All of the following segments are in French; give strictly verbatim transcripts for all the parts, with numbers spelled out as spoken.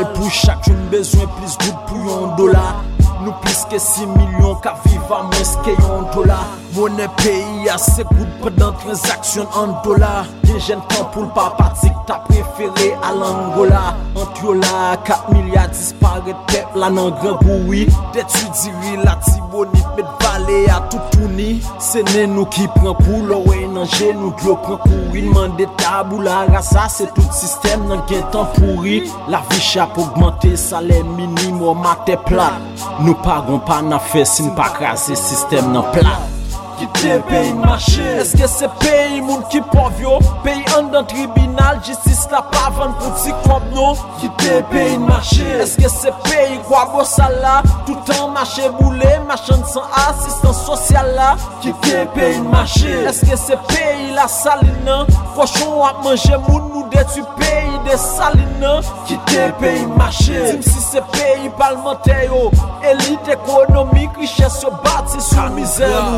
bal pou chak, joun bezwen plis goud pou yon dola. Nou plis ke six milyon ka viva mwen ke yon dola. Mounen peyi a se goud pendant transaction en dola. Gen jen tan pou l pa pati k ta prefere al Angola. Antiola quatre milliards disparaît tep la nan gran boui. Det tu diri la tibonit met vale a toutouni. Se ne nou ki pran pou l'owe nan genou glo pran kouri. Nman de tabou la rasa se tout système nan gen tan pourri. La vie chap augmente salaire minimum ou mate plat. Nou pa gon pa nan fè si n pa krasé système nan plat. Quitter pays marché, est-ce que c'est pays moun qui pauvre? Pays en dans tribunal, justice la pa vann pou ti kob non. Quitter pays marché, est-ce que c'est pays kwa bo sala? Tout en marché boulé, marchand sans assistance sociale là. Quitter pays marché, est-ce que c'est pays la saline? Cochon a manger moun nou détruit pays de saline. Quitter pays marché, même si c'est pays parlementaire, élite économique, richesse bâtie sur misère.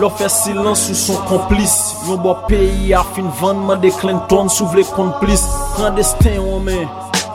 L'on fait silence sous son complice. Yon bon pays a fin vendement de Clinton sous les complices. Clandestin en main,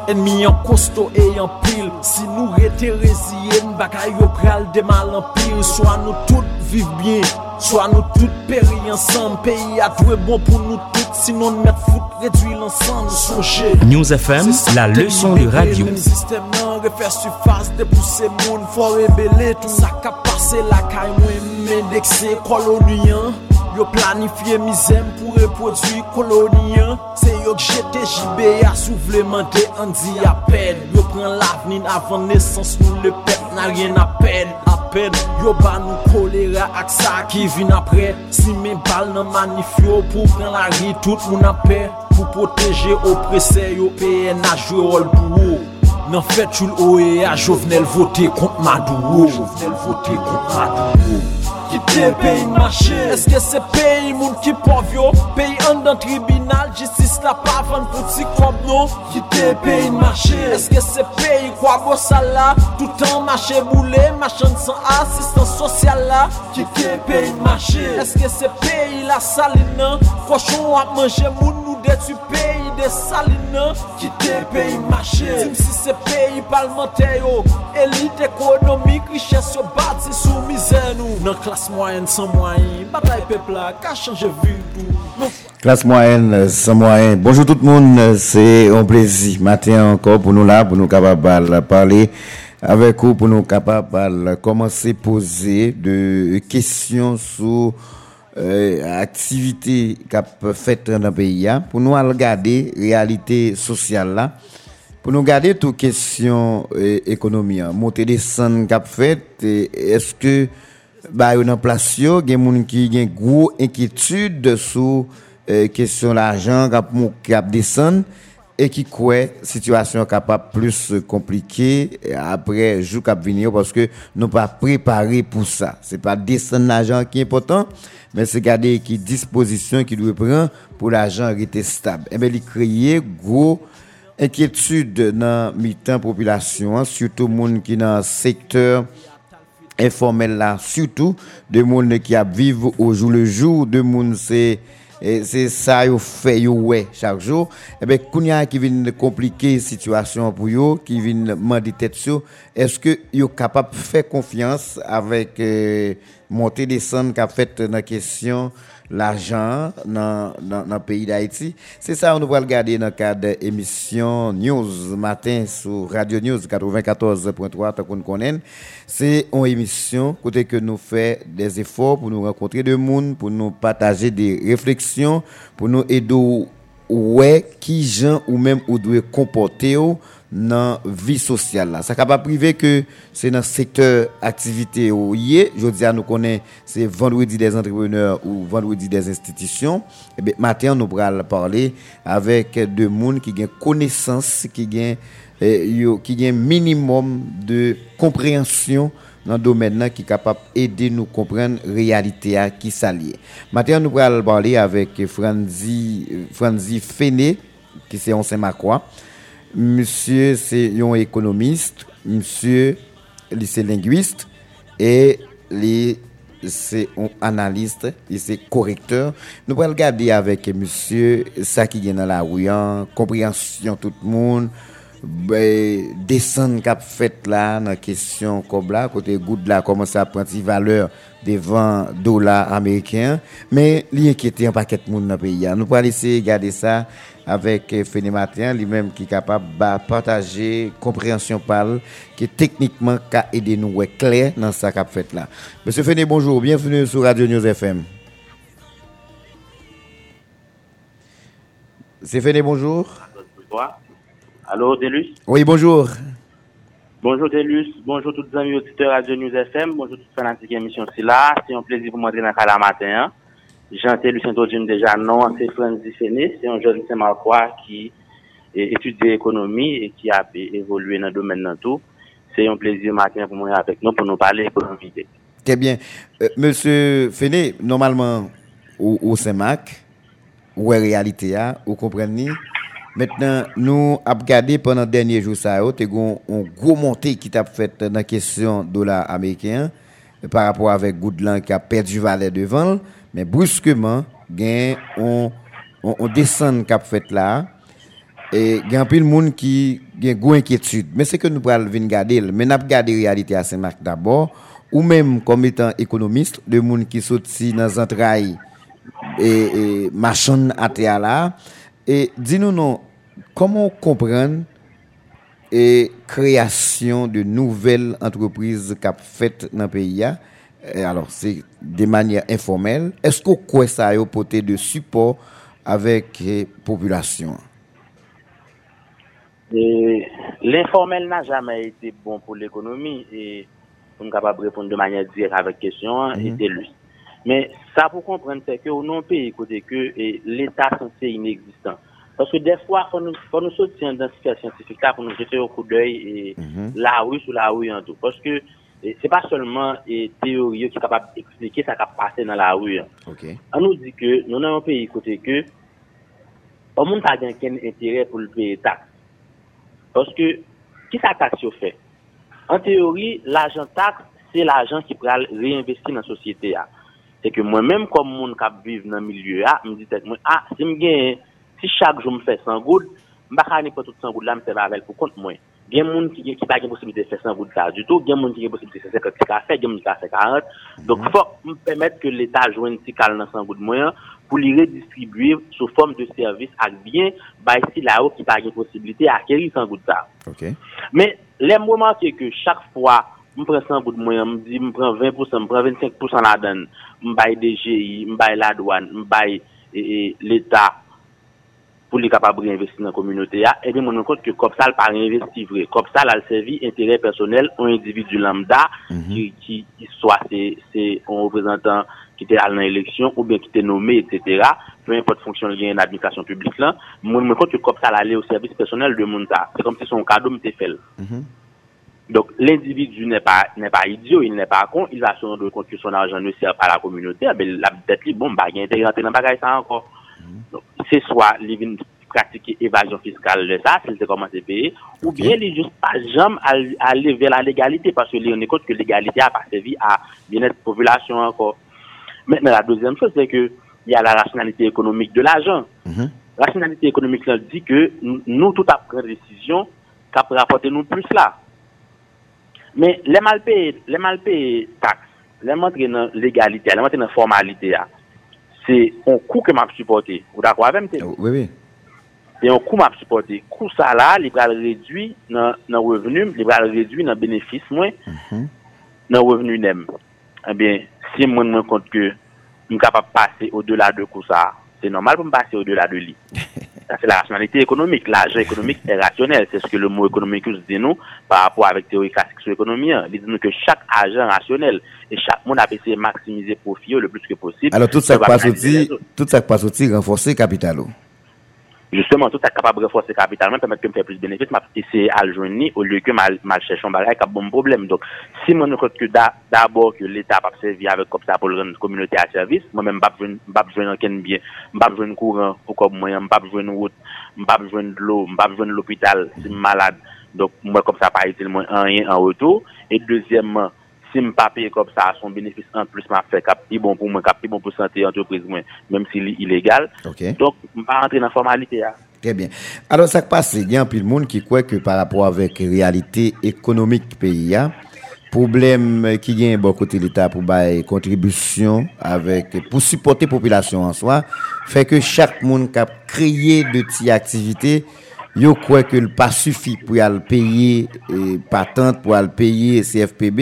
ennemi en costaud et en pile. Si nous rétérésien, bagaille au pral de mal en pire. Soit nous toutes vivent bien, soit nous toutes péris ensemble. Pays a trouvé bon pour nous toutes, sinon nous mettre foot réduit l'ensemble. Songez News F M, la leçon de radio. Même système non refait surface, dépousser moun, faut rébeller tout ça qu'a passé la caille moi. Indexé colonien, yo planifié misère pour reproduire colonien. C'est yo que j'étais J B à soufflementé en dit à peine. Yo prend l'avenir avant naissance, nous le peuple n'a rien à peine. À peine, yo ba nous choléra ak ça qui vient après. Si mes balles nan manifio pour prendre la rue, tout moun a paix. Pour protéger oppressé, yo P N a joué rôle pour eux. N'en fait tout l'O E A, Jovenel voter contre Maduro. Jovenel voter contre Maduro. Quitter pays marché, est-ce que c'est pays moun qui pauvre? Pays en dans tribunal, justice la pa vann pou ti kob non. Quitter pays marché, est-ce que c'est pays kwa bo sala? Tout en marché boulé, marchand sans assistance sociale là. Quitter pays marché, est-ce que c'est pays la saline? Cochon a manger moun nou détruit pays de saline. Quitter pays marché, même si c'est pays parlementaire, élite économique, richesse bâtie sous misère nous. Classe moyenne sans moyens, bataille peuple là, qu'a changé vu tout. Classe moyenne sans moyens. Bonjour tout le monde, c'est un plaisir matin encore pour nous là, pour nous capables parler avec vous, pour nous capables commencer poser de questions sur euh, activité qu'a faite dans le pays là, pour nous regarder réalité sociale là. Pour nous garder toutes questions euh, économiques, monter des scènes qu'a faite, est-ce que bah on en place yo gen moun ki gen gros inquiétude sous euh, question l'argent k'ap k'ap descend et qui croit situation capable plus compliquée après jour k'ap venir parce que nous pas préparé pour ça. C'est pas descendre l'argent qui est important, mais c'est garder qui disposition qui doit prendre pour l'argent rester stable. Et ben il créer gros inquiétude dans mi-temps population, surtout moun qui dans secteur informel là, surtout de monde qui a vivre au jour le jour, de monde c'est c'est ça yo fait yo ouais chaque jour. Et ben kounya qui vient compliquer situation pour yo, qui vient mandi tête yo, est-ce que yo capable faire confiance avec euh, monter descendre qu'a fait dans question l'argent dans dans dans pays d'Haïti. C'est ça on nous va regarder dans cadre émission News matin sur Radio News quatre-vingt-quatorze point trois tant qu'on connaît. C'est une émission côté que nous fait des efforts pour nous rencontrer de monde, pour nous partager des réflexions, pour nous aider ouais qui gens ou même ou doit comporter dans vie sociale là. Ça capable privé que c'est dans secteur activité ou hier, jodi a nous connaît c'est vendredi des entrepreneurs ou vendredi des institutions. Et ben matin nous pral parler avec deux monde qui gain connaissance, qui gain qui gain minimum de compréhension dans domaine là qui capable aider nous comprendre réalité à qui s'allie. Matin nous pral parler avec Franzi Franzi Fené qui c'est ancien Macrois. Monsieur c'est un économiste, monsieur c'est linguiste et les c'est un analyste, il c'est correcteur. Nous allons regarder avec monsieur ça qui vient dans la rue, compréhension tout le monde, descendre qu'a fait là dans question comme là côté goud là commence à prendre valeur devant dollars américains, mais li inquiété un paquet monde dans pays. Nous pour essayer regarder ça avec Féné Matin, lui-même qui capable partager compréhension parle qui techniquement qu'a aider nous ouais clair dans ça qu'a fait là. Monsieur Féné, bonjour, bienvenue sur Radio News F M. C'est Féné, bonjour. Allô, Delus? Oui, bonjour. Bonjour, Delus. Bonjour, tous les amis auditeurs Radio News F M. Bonjour, tous les fanatiques de l'émission Silla. C'est un plaisir pour moi d'être dans le matin. Jean-Té Lucien Todjim déjà, non, c'est Francis Féné. C'est un jeune Saint-Marcois qui étudie l'économie et qui a évolué dans le domaine dans tout. C'est un plaisir matin pour moi avec nous pour nous parler pour nous inviter. Très bien. Euh, Monsieur Féné, normalement, au, au Saint-Marc, où est la réalité, vous comprenez? Maintenant, nous avons regardé pendant dernier jour ça, tu as une grosse montée qui t'a fait dans la question dollar américain par rapport avec Goudlan qui a perdu valeur devant, mais brusquement, gain on on, on descend qui a fait là et gain pile monde qui gain gros inquiétude. Mais c'est que nous pral venir regarder, mais n'a regarder réalité à Saint-Marc d'abord ou même comme étant économiste, de monde qui sorti dans entrailles et, et marchand à terre là. Et dis-nous non, comment comprendre et création de nouvelles entreprises qu'a fait dans le pays? Alors c'est de manière informelle. Est-ce qu'on croit ça a porté de support avec la population? Et l'informel n'a jamais été bon pour l'économie et on est capable de répondre de manière directe avec question mm-hmm. et déluce. Mais ça pour comprendre c'est que au non pays côté que l'État censé inexistant parce que des fois faut nous faut nous soutenir dans cette scientifique là pour nous jeter au coup d'œil et mm-hmm. la rue sur la rue en tout parce que et, c'est pas seulement et théorie qui est capable d'expliquer ça qui a passé dans la rue. Okay. On nous dit que nous avons un pays côté que on n'a pas d'aucun intérêt pour le payer taxe parce que qui ça taxe au fait en théorie l'argent taxe c'est l'argent qui pourra réinvestir dans la société là. C'est que moi-même, comme mon cap vivre dans le milieu, je me dis que ah, si, m'gain, si chaque jour je fais cent gouttes, je ne vais pas tout cent gouttes là, je vais avec pour compte moi. Il y a des gens qui n'ont pas de possibilité de faire cent gouttes là du tout, il y a des gens qui n'ont pas de possibilité de faire cinquante, il y a des gens qui n'ont pas de quarante. Donc, il faut me permettre que l'État joue un petit calme dans cent gouttes moyen pour les redistribuer sous forme de services à bien, bah, ici là-haut qui n'a pas de possibilité d'acquérir cent gouttes là. Okay. Mais les moments c'est que chaque fois, je prends cent gouttes moyen, je dis, je prends vingt pour cent, je prends vingt-cinq pour cent là-dedans. M'baye D G I, m'baye la douane, m'baye l'État pour les capables de réinvestir dans la communauté. Et bien, on me rend compte que comme ça, le pas réinvestir vrai. Comme ça, elle servit intérêt personnel à un individu lambda mm-hmm. qui, qui, qui soit c'est, c'est un représentant qui était à l'élection ou bien qui était nommé, et cetera. Peu importe fonction liée à l'administration publique là. On me rend compte que comme ça, elle allait au service personnel de Monta. C'est comme si son cadeau me était fait. Mm-hmm. Donc, l'individu n'est pas, n'est pas idiot, il n'est pas con, il va se rendre compte que son argent ne sert pas à la communauté, eh ben, la dette libre, bon, bah, il y a intérêt à rentrer dans le bagage, ça encore. Mm-hmm. Donc, c'est soit, il vient pratiquer évasion fiscale de ça, s'il se commence à payer, ou okay. bien, il juste pas jamais aller vers la légalité, parce que on est compte que l'égalité a pas servi à bien-être population encore. Maintenant, la deuxième chose, c'est que, il y a la rationalité économique de l'argent. Mm-hmm. La rationalité économique, là, dit que, nous, tout à prendre décision, qu'à rapporter nous plus là. Mais les mal payés, les mal payés taxes, les montrer dans l'égalité, les montrer dans formalité, c'est un coût que m'a supporté. Vous d'accord avec moi? Oui, oui. C'est un coût m'a supporté. Coût ça là, il va le réduire dans le revenu, il va le réduire dans le bénéfice, moins, mm-hmm. dans le revenu même. Eh bien, si moi je me rends compte que je suis capable de passer au-delà de coût ça, c'est normal pour me passer au-delà de lui. Ça, c'est la rationalité économique. L'argent économique est rationnel. C'est ce que le mot économique dit nous par rapport avec la théorie classique sur l'économie. Il dit nous que chaque agent rationnel et chaque monde a essayé de maximiser le profit le plus que possible. Alors, tout ça qui passe aussi, tout ça qui passe aussi, renforcer le capital. Justement, tout ça qui est capable de renforcer le capital, même permettre que je fasse plus de bénéfices, je vais essayer à le joindre au lieu que je cherche un bagage qui a bon problème. Donc, si je me compte que d'abord que l'État n'a pas servi avec comme ça pour la communauté à service, moi-même, je ne vais pas jouer dans quel bien, je ne vais pas jouer dans le courant, je ne vais pas jouer dans la route, je ne vais pas jouer dans l'eau, je ne vais pas jouer dans l'hôpital si je suis malade. Donc, moi, comme ça, pas utile, moi, rien en retour. Et deuxièmement, si je ne paye comme ça, son bénéfice en plus m'a fait capter bon pour moi, capter bon pour santé entreprise, même s'il est illégal. Okay. Donc, je ne vais pas rentrer dans la formalité. Très bien. Alors, ça passe, il y a un peu de monde qui croit que par rapport avec la réalité économique du pays, problème qui vient bon côté l'État pour bailler contribution avec pour supporter population en soi fait que chaque monde qui a créé de petites activités yo croit que le pas suffit pour aller payer et patente pour aller payer C F P B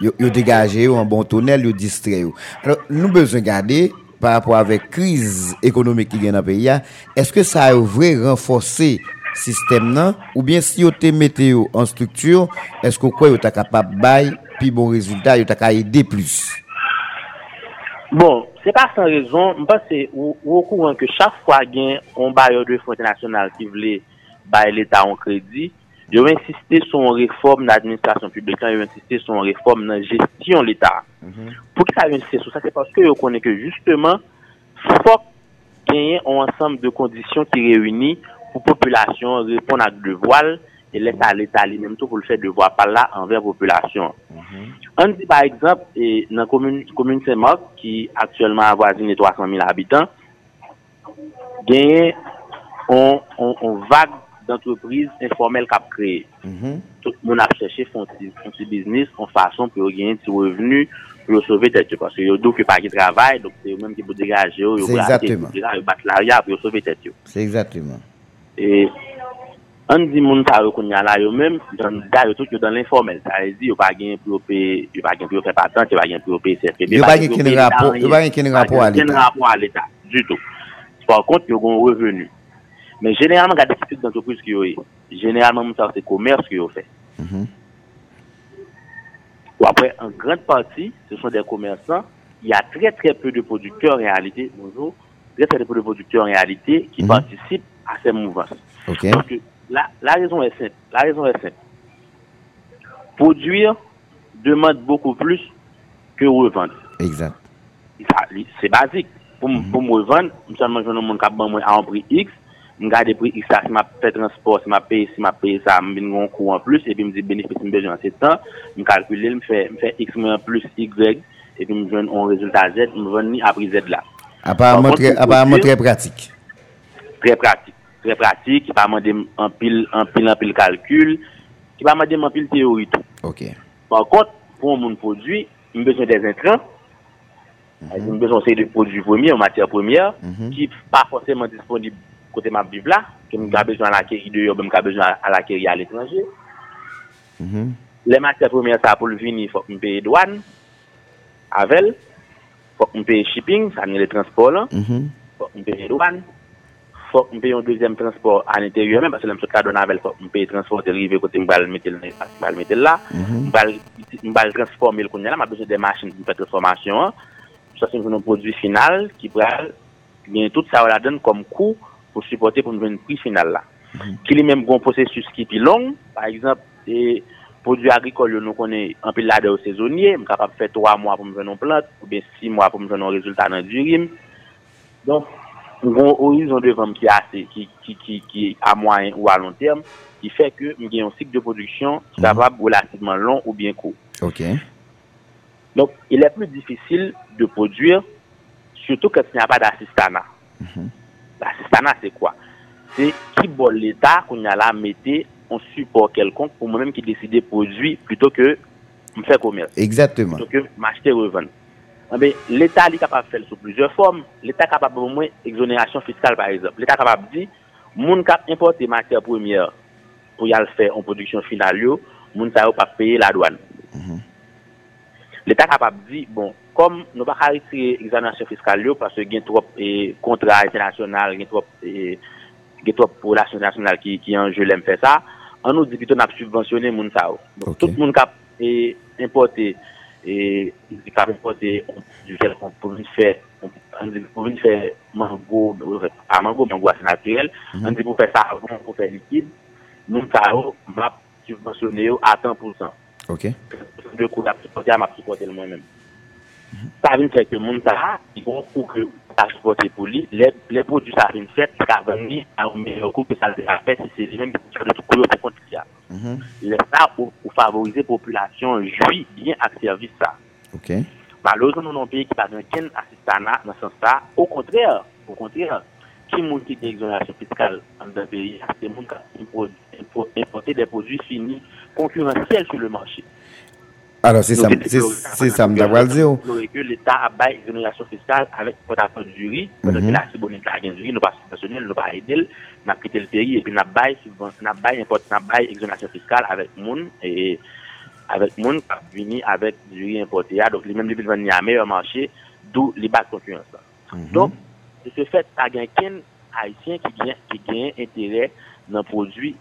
yo yo dégager en bon tonnel yo distrait. Alors nous besoin garder par rapport avec crise économique qui vient dans pays là, est-ce que ça a vrai renforcer système nan ou bien si vous te mettez en structure, est-ce que vous êtes capable de bailler puis bon résultat, vous êtes capable d'aider plus? Bon, c'est pas sans raison. Je pense que vous êtes au courant que chaque fois qu'il on bailleur de fonds national qui voulait bailler l'État en crédit, vous insistez sur une réforme dans l'administration publique, vous insistez sur une réforme dans la gestion de l'État. Mm-hmm. Pourquoi vous insistez sur ça? C'est parce que vous connaissez que justement, il faut qu'il y ait un ensemble de conditions qui réunissent pour population répondre à devoir et laisse à l'État lui-même tout pour le faire devoir par là envers population. Mm-hmm. On dit par exemple et dans commune commune Saint-Marc qui actuellement avoisine trois cent mille habitants, gagne on on on vague d'entreprises informelles qu'a créé. Mm-hmm. Tout le monde a cherché font petit business en façon pour gagner du revenu pour sauver tête parce que yo dou que pas qui travaille donc c'est eux-mêmes qui pour dégager yo pour battre l'arrière pour sauver tête. C'est exactement. Et on dit moun ta reconnaît là yo même dans d'ailleurs tout dans l'informel ça veut dire yo pas gain pour payer yo pas gain pour faire patente yo pas gain pour payer C F P B yo pas gain rapport yo pas gain rapport à l'État rapport à l'État du tout par contre yo gon revenu mais généralement quand des petites entreprises qui yo généralement moun ça c'est commerce qui yo fait ou après en grande partie ce sont des commerçants il y a très très peu de producteurs en réalité bonjour très très peu de producteurs en réalité qui participent à ces mouvements. Okay. Parce que la, la raison est simple. La raison est simple. Produire demande beaucoup plus que revendre. Exact. Ça, c'est basique. Pour me mm-hmm. revendre, je suis un monde qui a un prix X, je garde le prix X, si je fais transport, si je paye, si je paye ça, je me un coût en plus, et puis je me dis bénéfice, je me besoin de sept ans, je calcule, je me fais X moins plus Y, et puis je me donne un résultat Z, je me vends à prix Z là. Apparemment très pratique. Très pratique, très pratique, qui va demander un pile, un pile, un pile calcul, qui va demander un pile théorie tout. Ok. Par contre, pour mon produit, j'ai besoin des intrants, j'ai mm-hmm. besoin de produits premiers, en matière première, mm-hmm. qui pas forcément disponible côté ma bible là, que j'ai besoin à l'acquérir de, même j'ai besoin à l'acquérir à l'étranger. Mm-hmm. Les matières premières, ça pour le venir, il faut que je paye douane, avec, il faut que je paye shipping, ça vient le transport là, il mm-hmm. faut que je paye douane. Faut qu'on paye un deuxième transport à l'intérieur même parce que même ce cas donne avec faut qu'on paye transport de rivière côté on va le mettre là on va on va transformer le qu'on a là m'a besoin des machines pour faire transformation ça c'est un produit final qui prend bien tout ça la donne comme coût pour supporter pour une prix final là qui les même bon processus qui est long par exemple et produits agricoles nous connaît un peu là des saisonniers on capable faire trois mois pour me faire une plante ou bien six mois pour me faire un résultat dans du rime donc nous avons un horizon de vente qui est qui, qui, qui, qui à moyen ou à long terme, qui fait que nous avons un cycle de production qui est relativement long ou bien court. Okay. Donc, il est plus difficile de produire, surtout quand il n'y a pas d'assistanat. Mm-hmm. L'assistanat, c'est quoi? C'est qui bon l'État qu'on a là mettre un support quelconque pour moi-même qui décide de produire plutôt que me faire commerce. Exactement. Plutôt que m'acheter ou revendre. Mais l'État est capable de faire sous plusieurs formes. L'État est capable de faire une exonération fiscale, par exemple. L'État est capable de dire que les gens qui importent des matières premières pour y aller faire en production finale, les gens ne peuvent pas payer la douane. Mm-hmm. L'État est capable de dire bon, comme nous ne pouvons pas retirer l'exonération fiscale parce qu'il y a trop de contrats internationaux, il y a trop de relations nationales qui sont en jeu, l'aime faire ça, on nous dit plutôt qu'on a subventionné les gens. Donc, tout le monde qui importe. Et il a importé du gel pour lui faire pour lui faire mango à mango mango c'est naturel on dit pour faire ça pour faire liquide nous ça va subventionner à cent pour cent OK de coût d'apporter m'a supporter moi-même ça veut dire que monde ça il faut que ça supporter pour lui les les produits ça une fête ça va venir à un meilleur coût que ça le fait c'est les mêmes pour compte ça. Mm-hmm. L'État pour, pour favoriser la population jouit bien à service ça. Okay. Malheureusement, nous avons un pays qui n'a pas aucun assistance dans ce sens-là. Au contraire, au contraire, qui ont des exonérations fiscales dans le pays, c'est les gens qui importent des produits finis concurrentiels sur le marché. Alors, c'est ça, c'est ça, M. Walzio. L'État a baillé l'exonération fiscale avec l'exploitation du riz. Parce que là, si bon État a gagné du riz, nous pas subventionner, nous pas aider, nous avons quitté le pays et puis nous avons baillé l'exonération fiscale avec Moun et avec Moun qui a venu avec du riz importé. Donc, les mêmes les villes à meilleur marché, d'où les bas de concurrence. Donc, de ce fait, il y a quelqu'un haïtien qui gagne intérêt dans produit,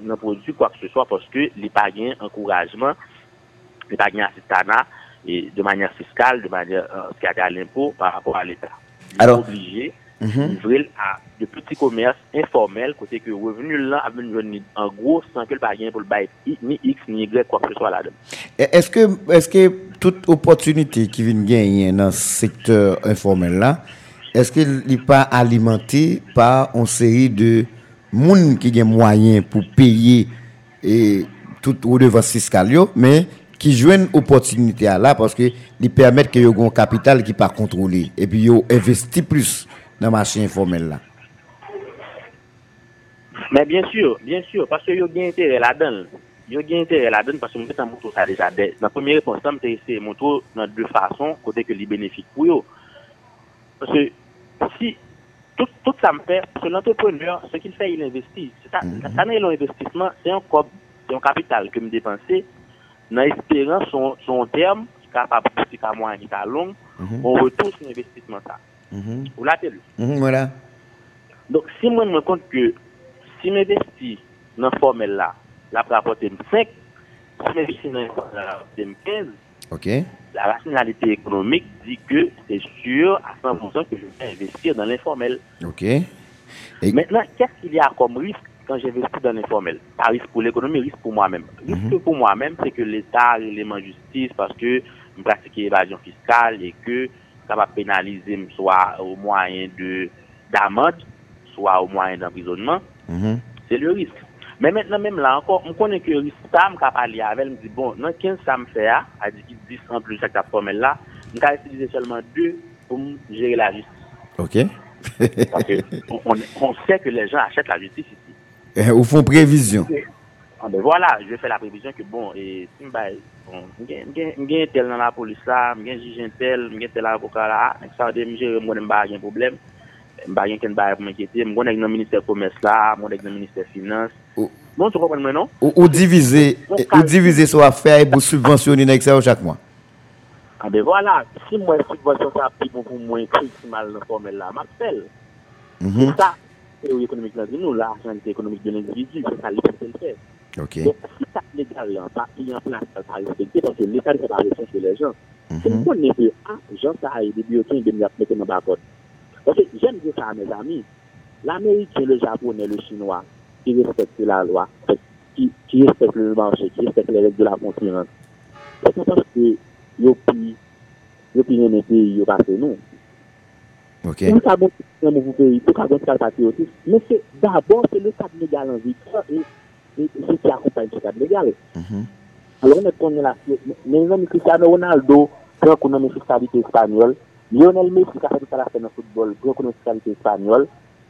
dans produit quoi que ce soit parce que les pas gagne encouragement. Les pas gagnent assistana et de manière fiscale, de manière euh, ce qui a à l'impôt par rapport à l'État. Ils sont obligés d'ouvrir à de petits commerces informels, côté que revenu là a venu en gros sans que le pas gagne pour le bail ni X ni Y quoi que ce soit là-dedans. Est-ce que est-ce que toute opportunité qui vient gagner dans ce secteur informel là, est-ce qu'il n'est pas alimenté par une série de monde qui gagnent moyen pour payer et toute redevance fiscale mais qui jouent une opportunité à là parce que ils permettent que un capital qui pas contrôlé et puis ils investissent plus dans le marché informel là. Mais bien sûr, bien sûr, parce que ils ont intérêt là-dedans. Ils ont intérêt là-dedans parce que nous avons montré ça déjà. La première réponse, nous avons essayé de montrer dans deux façons côté que les bénéfices pour eux. Parce que si tout, tout ça me fait, parce que l'entrepreneur, ce qu'il fait, il investit. C'est ça, mm-hmm. ça n'est l'investissement, c'est un cob, c'est un capital que me dépenser. Dans l'espérance, son, son terme, capable de pratiquer à moyen et à long, mm-hmm. on retourne sur l'investissement. Mm-hmm. Vous l'avez lu. Mm-hmm, voilà. Donc, si moi, je me compte que si je investis dans la formule là, la rapporter cinq, si je investis dans la formule là, quinze, okay. La rationalité économique dit que c'est sûr à cent pour cent que je vais investir dans l'informel. Okay. Et... Maintenant, qu'est-ce qu'il y a comme risque quand j'investis dans l'informel? Pas risque pour l'économie, risque pour moi-même. Mm-hmm. Risque pour moi-même, c'est que l'État a l'élément de justice parce que je pratique l'évasion fiscale et que ça va pénaliser soit au moyen de, d'amende, soit au moyen d'emprisonnement. Mm-hmm. C'est le risque. Mais maintenant, même là encore, on connaît que le Stam qui a parlé avec, me dit bon, non, quinze ça me fait, à dix en plus chaque formelle là, on va utiliser seulement deux pour gérer la justice. Ok. Parce que on, on sait que les gens achètent la justice ici. Ou font prévision. Ah, ben voilà, je fais la prévision que bon, et si on gagne tel dans la police là, on gagne juge tel, on gagne tel avocat là, ça veut dire que je n'ai pas de problème. Je ne sais pas si m'inquiéter. Je suis dans le ministère du Commerce, je suis dans le ministère des Finances. Bon, tu comprends maintenant? Ou diviser sur l'affaire et pour subventionner l'excès chaque mois. Ah ben voilà, si moi subventionne ça, pour moi, c'est mal dans le formel là, je m'appelle. C'est ça, c'est théorie économique de nous, la rationalité économique de l'individu, c'est ça l'État qui le fait. Ok. Donc, si ça légal là, pas mis en place, ça va respecter, parce que l'État ne fait pas respecter chez les gens. Si vous connaissez que, ah, j'en sais, des biotins, ils me mettent dans le bas. Parce que j'aime dire ça à mes amis, l'Américain, le Japonais, le Chinois, qui respectent la loi, qui, qui respectent le marché, qui respectent les règles de la concurrence, c'est parce que les pays, les pays, les pays, ils passent nous. Ok. Nous avons un nouveau pays, nous avons un patriotisme, mais c'est d'abord c'est le cadre légal en vie, et c'est qui accompagne ce cadre légal. Alors on est connu là, mes amis Cristiano Ronaldo, quand on a une fiscalité espagnole, Lionel Messi qui a fait tout à la fin de football, qui a connu la fiscalité espagnole,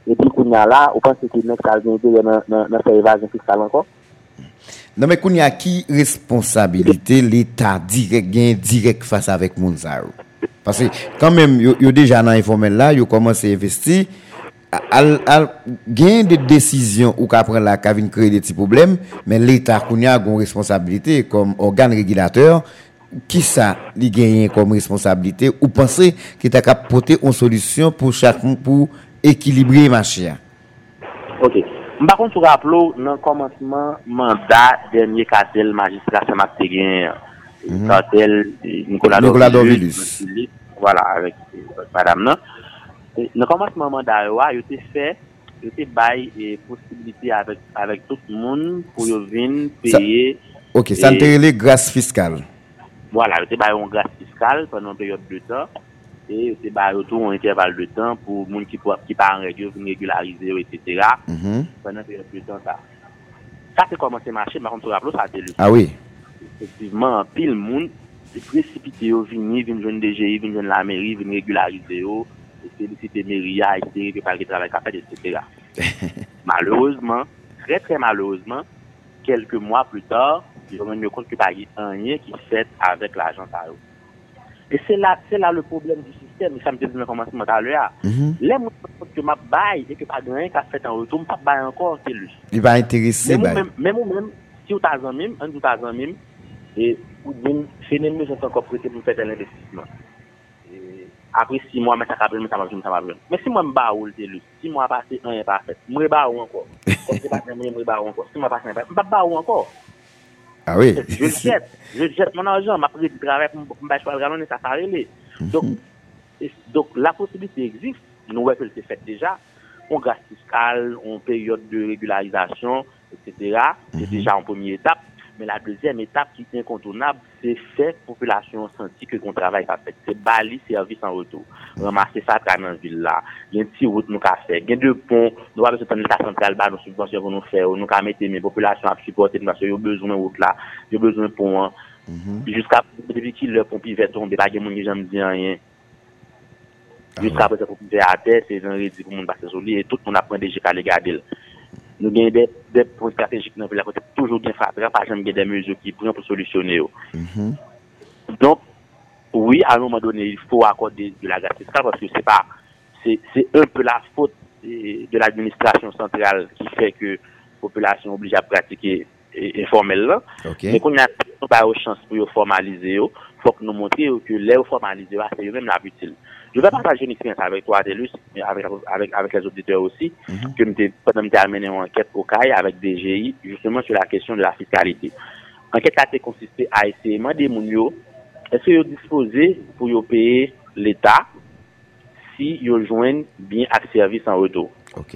et puis qu'on a là, on pense qu'il y a un évasion fiscale encore. Non mais qu'on y a qui responsabilité l'État direct, gain direct face avec Mounzaro? Parce que quand même, il y a déjà dans l'informel là, il commence à investir, gain de décision ou qu'après prendre la cavine créer des petits problèmes, mais l'État qu'on y a une responsabilité comme organe régulateur. Qui ça li gagne comme responsabilité ou penser qu'il t'a apporté une solution pour chaque pour équilibrer le marché? Ok. Par contre, je rappelle dans le commencement mandat dernier cartel magistrat Saint-Martin, cartel Nicolas Dorvilus. Voilà, avec madame là. Dans commencement mandat, il était fait, il était bail et possibilité avec avec tout le monde pour venir payer. Ok, ça n'était les grâce fiscale. Voilà, il y a une grâce fiscale pendant une période de temps et il y a un intervalle de temps pour les gens qui ne sont pas en régulariser, et cetera. Mm-hmm. Pendant une période de temps, ça. Ça, c'est comment c'est marché, mais on se rappelle, ça a été le. Ah oui. Effectivement, pile le monde, c'est précipité, ils viennent, ils viennent de D G I, ils viennent de la mairie, ils viennent régulariser, féliciter Méria, et cetera, de parler de travail qu'a fait, et cetera. Malheureusement, très très malheureusement, quelques mois plus tard, je me rends compte que par un lien qui fait avec l'argent. Et c'est là, c'est là le problème du système. Ça me dit dans commencement tout à l'heure. Les gens que m'a bail et que pas rien qu'a fait en retour, pas bail encore, c'est lui. Il va intéresser. Même même même si on t'a même, on tout t'a même et ou bien finalement sont encore prêté pour faire l'investissement. Après six mois, mais ça va bien, ça va bien, ça va bien. Mais si moi me bail ou c'est lui, six mois passé un est parfait. Moi bail encore. Comme c'est pas moi me bail encore. Si moi passe pas bail encore. Ah oui. Je jette, je jette mon argent, ma prise de travail pour me faire le et ça paraît. Donc, donc la possibilité existe. Nous voyons que c'est fait déjà. On grâce fiscale, on période de régularisation, et cetera. C'est déjà en première étape. Mais la deuxième étape qui est incontournable, c'est faire population sentir que qu'on travaille pas fait. C'est bali service en retour. Ramasser ça dans la ville là. Il y a une petite route nous qu'a fait. Il y a deux ponts. Nous avons besoin de l'État central bas nos subventions pour nous faire. Nous qu'a mettre mes populations à supporter parce qu'ils ont besoin de route là. Ils ont besoin de ponts. Jusqu'à depuis qu'il le pont pivet tomber, pas de monde jamais dit rien. Jusqu'à présent pont pivet à terre, c'est un réduit pour monde passer sur lui et tout le monde apprend déjà à les garder. Nous avons des, des points stratégiques dans la côté, toujours bien frappés, par exemple, des mesures qui prennent pour solutionner. Mm-hmm. Donc, oui, à un moment donné, il faut accorder de la grâce fiscale parce que c'est pas, c'est, c'est un peu la faute de l'administration centrale qui fait que la population est obligée à pratiquer informel là. Okay. Mais qu'on a pas de chance pour formaliser, il faut que nous montrions que les formaliser, c'est eux-mêmes la utile. Je vais partager une expérience avec toi, Adelus, avec, avec, avec les auditeurs aussi, mm-hmm. que nous avons amené une enquête au C A I avec D G I, justement sur la question de la fiscalité. L'enquête a consisté à essayer de demander est-ce qu'ils sont disposés pour payer l'État si ils joignent bien à service en retour. Ok.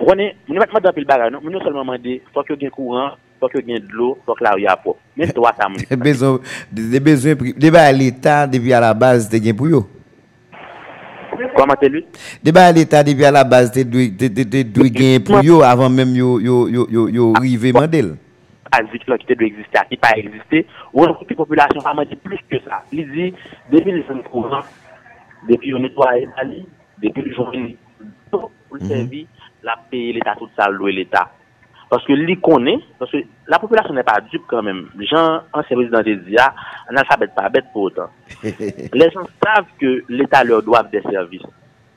Vous ne pouvez pas demander le bagage, vous ne seulement demander faut qu'il y ait courant, faut qu'il y ait de l'eau, faut que la rue apporte. Mais c'est toi, ça. Des besoins, des besoins, à l'État, depuis à la base, des gains pour eux. Comment t'es lu? Débat l'État depuis à la base de de gain pour yo avant même yo yo yo yo yo rivé Mandel. Avis là qui te doit exister, qui pas exister, ou la population va mentir plus que ça. Il dit depuis les cinq ans, depuis on nettoie Ali, depuis le jour pour le service, la paye l'État tout ça louer l'État. Parce que lui connaît, parce que la population n'est pas dupe quand même. Les gens, anciens présidents des D I A, analphabètes pas bêtes pour autant. Les gens savent que l'État leur doit des services.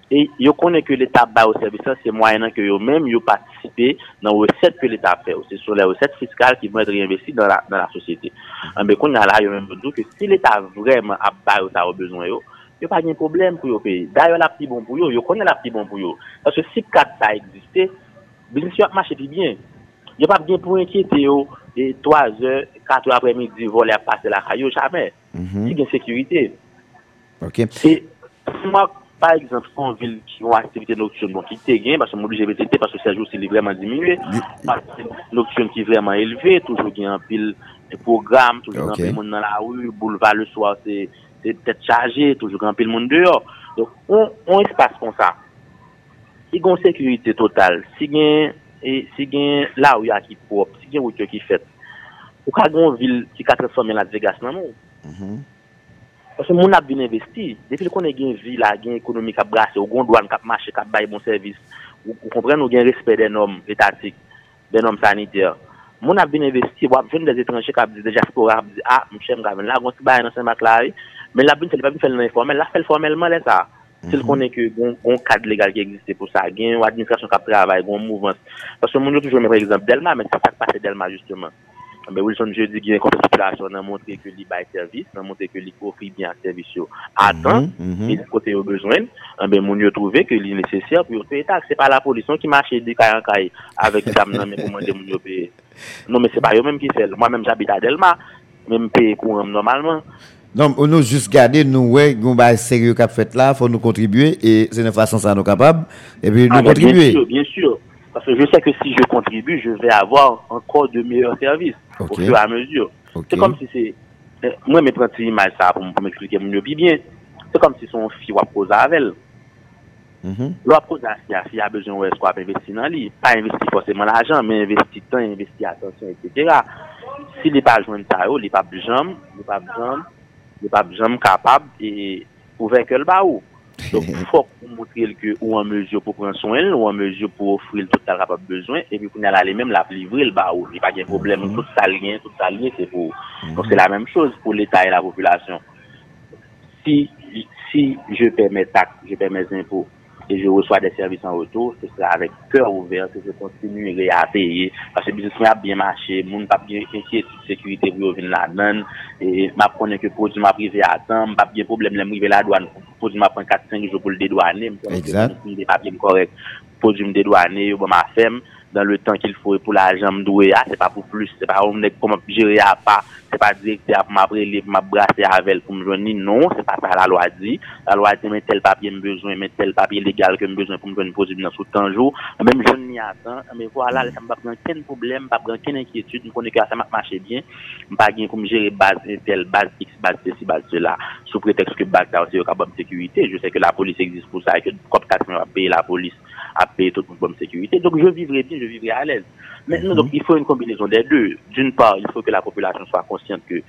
Et ils connaissent que l'État bat aux services, c'est moyennant que eux-mêmes, ils participent dans les recettes que l'État fait. C'est sur les recettes fiscales qui vont être réinvesties dans la, dans la société. Mais qu'on a là, ils ont même dit que si l'État vraiment a pas aux besoins, il n'y a pas de problème pour le pays. D'ailleurs, la petite bon pour eux, ils connaissent la petite bon pour eux. Parce que si quatre ça existait, le business marche bien. Il n'y a pas de point qui était trois heures, quatre heures après-midi, voler passer la caillou, jamais. Mm-hmm. Il y a une sécurité. Ok. Et moi, par exemple, en ville qui ont activité nocturne, bon, qui était gain, parce que mon budget était parce que ces jours, c'est vraiment diminué. Parce que nocturne qui est vraiment élevé, toujours il y a un pile de programme, toujours un pile de monde dans la rue, boulevard le soir, c'est peut-être chargé, toujours un pile de monde dehors. Donc, on, on espace comme ça. Si il y a une sécurité totale, si il y a et si gain là où il y a qui propre si gain route qui fait ou ka gon ville qui quatre cents mille Las Vegas nan moun mm-hmm. parce que moun a bien investi depuis qu'on est gain ville la gain économique a brasser ou gon douane cap marché cap bail bon service ou comprendre ou gain respect des normes étatiques des normes sanitaires moun a bien investi ou a jeune des étrangers cap déjà diaspora ah mon cher gamin là gon bail dans Saint-Marc là mais la bonne c'est pas bien faire l'informel la fait formellement là ça. C'est le qu'on est que un cadre légal qui existe pour ça, gain ou administration qui travaille, un mouvement. Parce que nous avons toujours, par exemple, Delma, mais ça ne passe pas Delma justement. Mais Wilson, je dis qu'il y a une consultation, on a montré que l'I B A est service, on a montré que l'I B A offre bien un service à temps, et de côté aux besoins, on a trouvé que l'I B A est nécessaire pour payer taxe. Ce n'est pas la police qui marche de caille en caille avec les dames, mais comment on payer. Non, mais ce n'est pas eux-mêmes qui font. Moi-même, j'habite à Delma, même payer courant normalement. Donc, on nous juste garder, nous, ouais, nous, bah, sérieux qu'a fait là, faut nous contribuer, et c'est une façon, ça, nous capable, et puis, nous ah, contribuer. Bien sûr, bien sûr. Parce que je sais que si je contribue, je vais avoir encore de meilleurs services. Okay. Au fur et à mesure. Okay. C'est comme si c'est, euh, moi, mes prendre une image, ça, pour, pour m'expliquer, mon mieux, bien. C'est comme si son fille, ou pose avec elle. Mm-hmm. L'autre pose à fille, a besoin, ouais, soit investir dans lui. Pas investir forcément l'argent, mais investir temps, investir attention, et cetera. S'il n'est pas joint ça, il n'est pas plus jamais, il n'est pas plus jamais. Les papes sont capables et pour vaincre le baou. Donc, il faut montrer que ou en mesure pour prendre soin, ou en mesure pour offrir tout ça capable besoin, et puis qu'on a aller même la livrer le bas, il n'y a pas de problème, mm-hmm. tout ça lien, tout ça lien, c'est pour. Mm-hmm. Donc, c'est la même chose pour l'État et la population. Si, si je paie mes taxes, je paie mes impôts, et je reçois des services en retour, ce sera avec cœur ouvert que je continuerai à payer, parce que le business a bien marché, mon pas bien inquiétude sécurité pour venir la donne, et m'a connais que produit m'a privé à temps, pas bien problème les privé la douane, produit m'a prend quatre cinq jours pour le dédouaner, exact, les papiers correct, produit me dédouaner, bon ma femme dans le temps qu'il faut pour l'argent me doué, c'est pas pour plus, c'est pas on est comment gérer à pas, c'est pas directeur m'a briller, m'a brasser avec elle pour me joindre, non, c'est pas ça la loi dit. La loi dit mais tel papier me besoin, mais tel papier légal que me besoin pour me joindre possible dans sous temps jour, même je n'y attends, mais voilà, ça me pas aucun problème, pas aucune inquiétude, me connais que ça marche bien, pas gain comme gérer base tel, base X, base ceci, base cela, sous prétexte que base ça c'est capable de sécurité, je sais que la police existe pour ça et que comme taxes va payer la police, à payer toute une bonne sécurité. Donc je vivrai bien, je vivrai à l'aise. Maintenant, mm-hmm. donc il faut une combinaison des deux. D'une part, il faut que la population soit consciente qu'il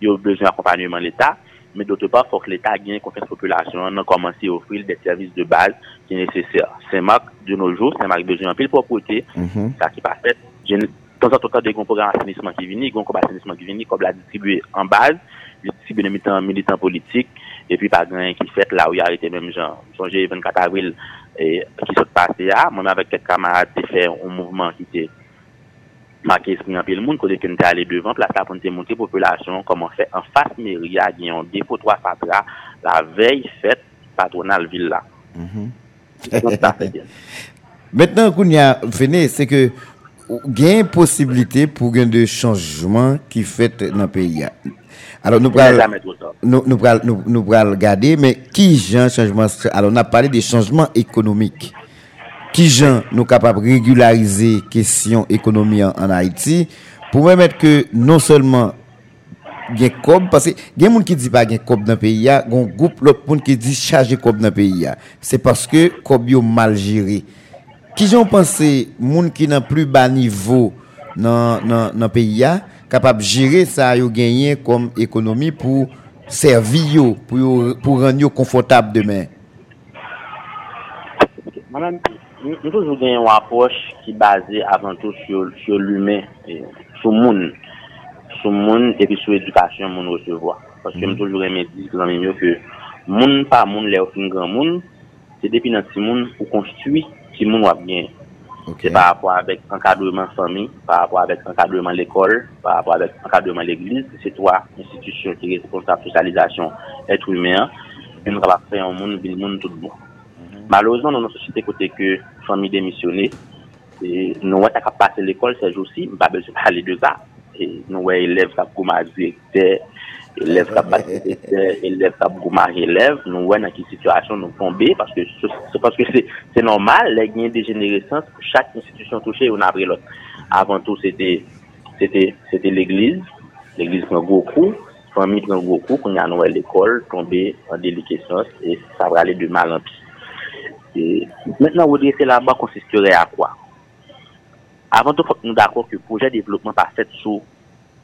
y a besoin d'accompagnement de l'État, mais d'autre part, il faut que l'État gagne confiance de la population en commençant à offrir des services de base qui sont nécessaires. Saint-Marc, de nos jours, Saint-Marc besoin en pile propreté, mm-hmm. ça qui n'est pas fait. Je, de temps en temps, des programmes d'assainissement qui viennent, des programmes d'assainissement qui viennent, comme la distribuer en base, la distribuer des militants politiques, et puis pas grand qui fait là où il y a arrêté même gens. Songez vingt-quatre avril et qui sont passés là, moi avec quelques camarades j'ai fait un mouvement qui était marqué esprit en pile monde côté qu'on était allé devant place là pour nous montrer population comment faire en face mairie a gagné un dépôt trois fatra la veille fête patronale ville là. Mm-hmm. Maintenant qu'on y a venez c'est que gain possibilité pour gain de changement qui fait dans pays. Alors nous pral nous nous pral nous nous pral regarder mais qui genre changement alors on a parlé des changements économiques qui genre nous capable régulariser question économie en, en Haïti pour permettre que non seulement gain cob parce que gain monde qui dit pas gain cob dans pays a gon groupe l'autre monde qui dit charger cob dans pays a c'est parce que cob yo mal géré qui genre penser monde qui dans plus bas niveau dans dans dans pays a capable gérer ça yo gagner comme économie pour servir yo pour yo, pour rendre yo confortable demain. Madame, nous toujours gagnons une approche qui basée avant tout sur sur l'humain, sur monde, sur monde et puis sur l'éducation monde recevoir parce que nous toujours aimer dire que mieux que monde par monde les offrir grand monde, c'est depuis dans petit monde pour construire qui monde va bien. Okay. C'est par rapport avec encadrement famille, par rapport avec encadrement l'école, par rapport avec encadrement l'église, c'est trois institutions qui sont responsables de la socialisation être humain, et nous allons faire un monde, un monde tout bon. Mm-hmm. Malheureusement, dans notre société, côté que famille démissionnée, nous avons passé l'école ces jours-ci, nous n'avons pas besoin d'aller de ça. Et nous avons élèves qui ont un directeur, élèves qui ont un directeur, élèves qui ont un élève. Nous avons dans quelle situation nous tombons parce que c'est parce que c'est, c'est normal, les gains de dégénérescence pour chaque institution touchée, on a pris l'autre. Avant tout, c'était, c'était, c'était l'église. L'église prend gros coup, famille prend gros coup, qu'on a à l'école, tombé en déliquescence et ça va aller de mal en pis. Et maintenant, vous dites que là-bas consisterait à quoi? Avant tout, faut que nous d'accord que le projet de développement n'est pas fait sur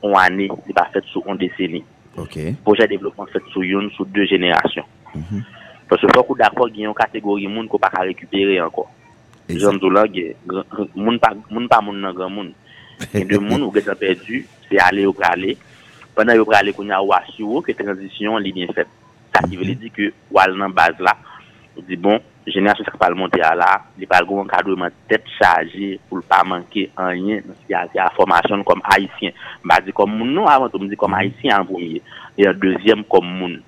une année, n'est pas fait sur une décennie. Okay. Le projet de développement est fait sur une, sur deux générations. Mm-hmm. Parce que faut que nous d'accord qu'il y a une catégorie de monde qu'on ne peut pas récupérer encore. Les gens de langue, monde pas monde pas monde dans grand monde. Et de monde où ils ont perdu, c'est aller au aller. Pendant qu'ils ont aller, qu'on a assuré que la transition est bien faite. Ça veut dire que wal dans base là, on dit bon. Génération ça va le monter à là, il va avoir un encadrement tête chargée pour ne pas manquer en rien, il y a la formation comme haïtien. Je dis comme moun, non, avant tout, je dis comme haïtien en premier, et en deuxième comme moun.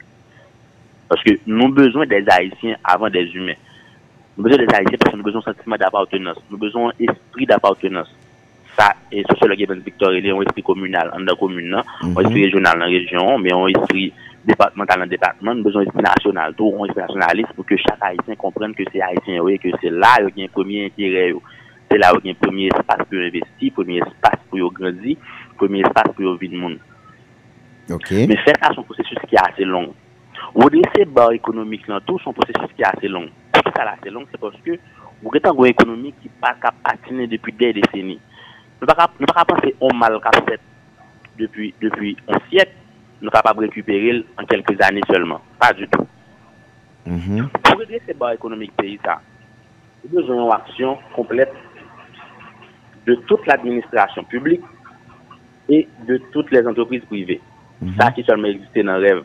Parce que nous avons besoin des haïtiens avant des humains. Nous avons besoin des haïtiens parce que nous avons besoin d'un sentiment d'appartenance, nous avons besoin d'un esprit d'appartenance. Ça, et sociologue Ben Victor, il est un esprit communal, en commune, un esprit régional dans la région, mais un esprit départemental en département, nous besoin d'esprit national, tout, un esprit nationaliste pour que chaque haïtien comprenne que c'est haïtien, oui, que c'est là où il y a un premier intérêt, c'est là où il y a un premier espace pour investir, premier espace pour grandir, premier espace pour vivre le monde. Okay. Mais faire ça, c'est un processus qui est assez long. Vous laissez barre économique dans tout, son processus qui est assez long. Pourquoi ça, là, c'est long, c'est parce que vous avez un économique qui n'a pas patiné depuis des décennies. Nous ne pouvons pas penser au mal qu'a fait depuis, depuis un siècle, nous ne pouvons pas récupérer en quelques années seulement. Pas du tout. Pour régler ces barres économiques pays, nous avons une action complète de toute l'administration publique et de toutes les entreprises privées. Mm-hmm. Ça qui seulement existait dans le rêve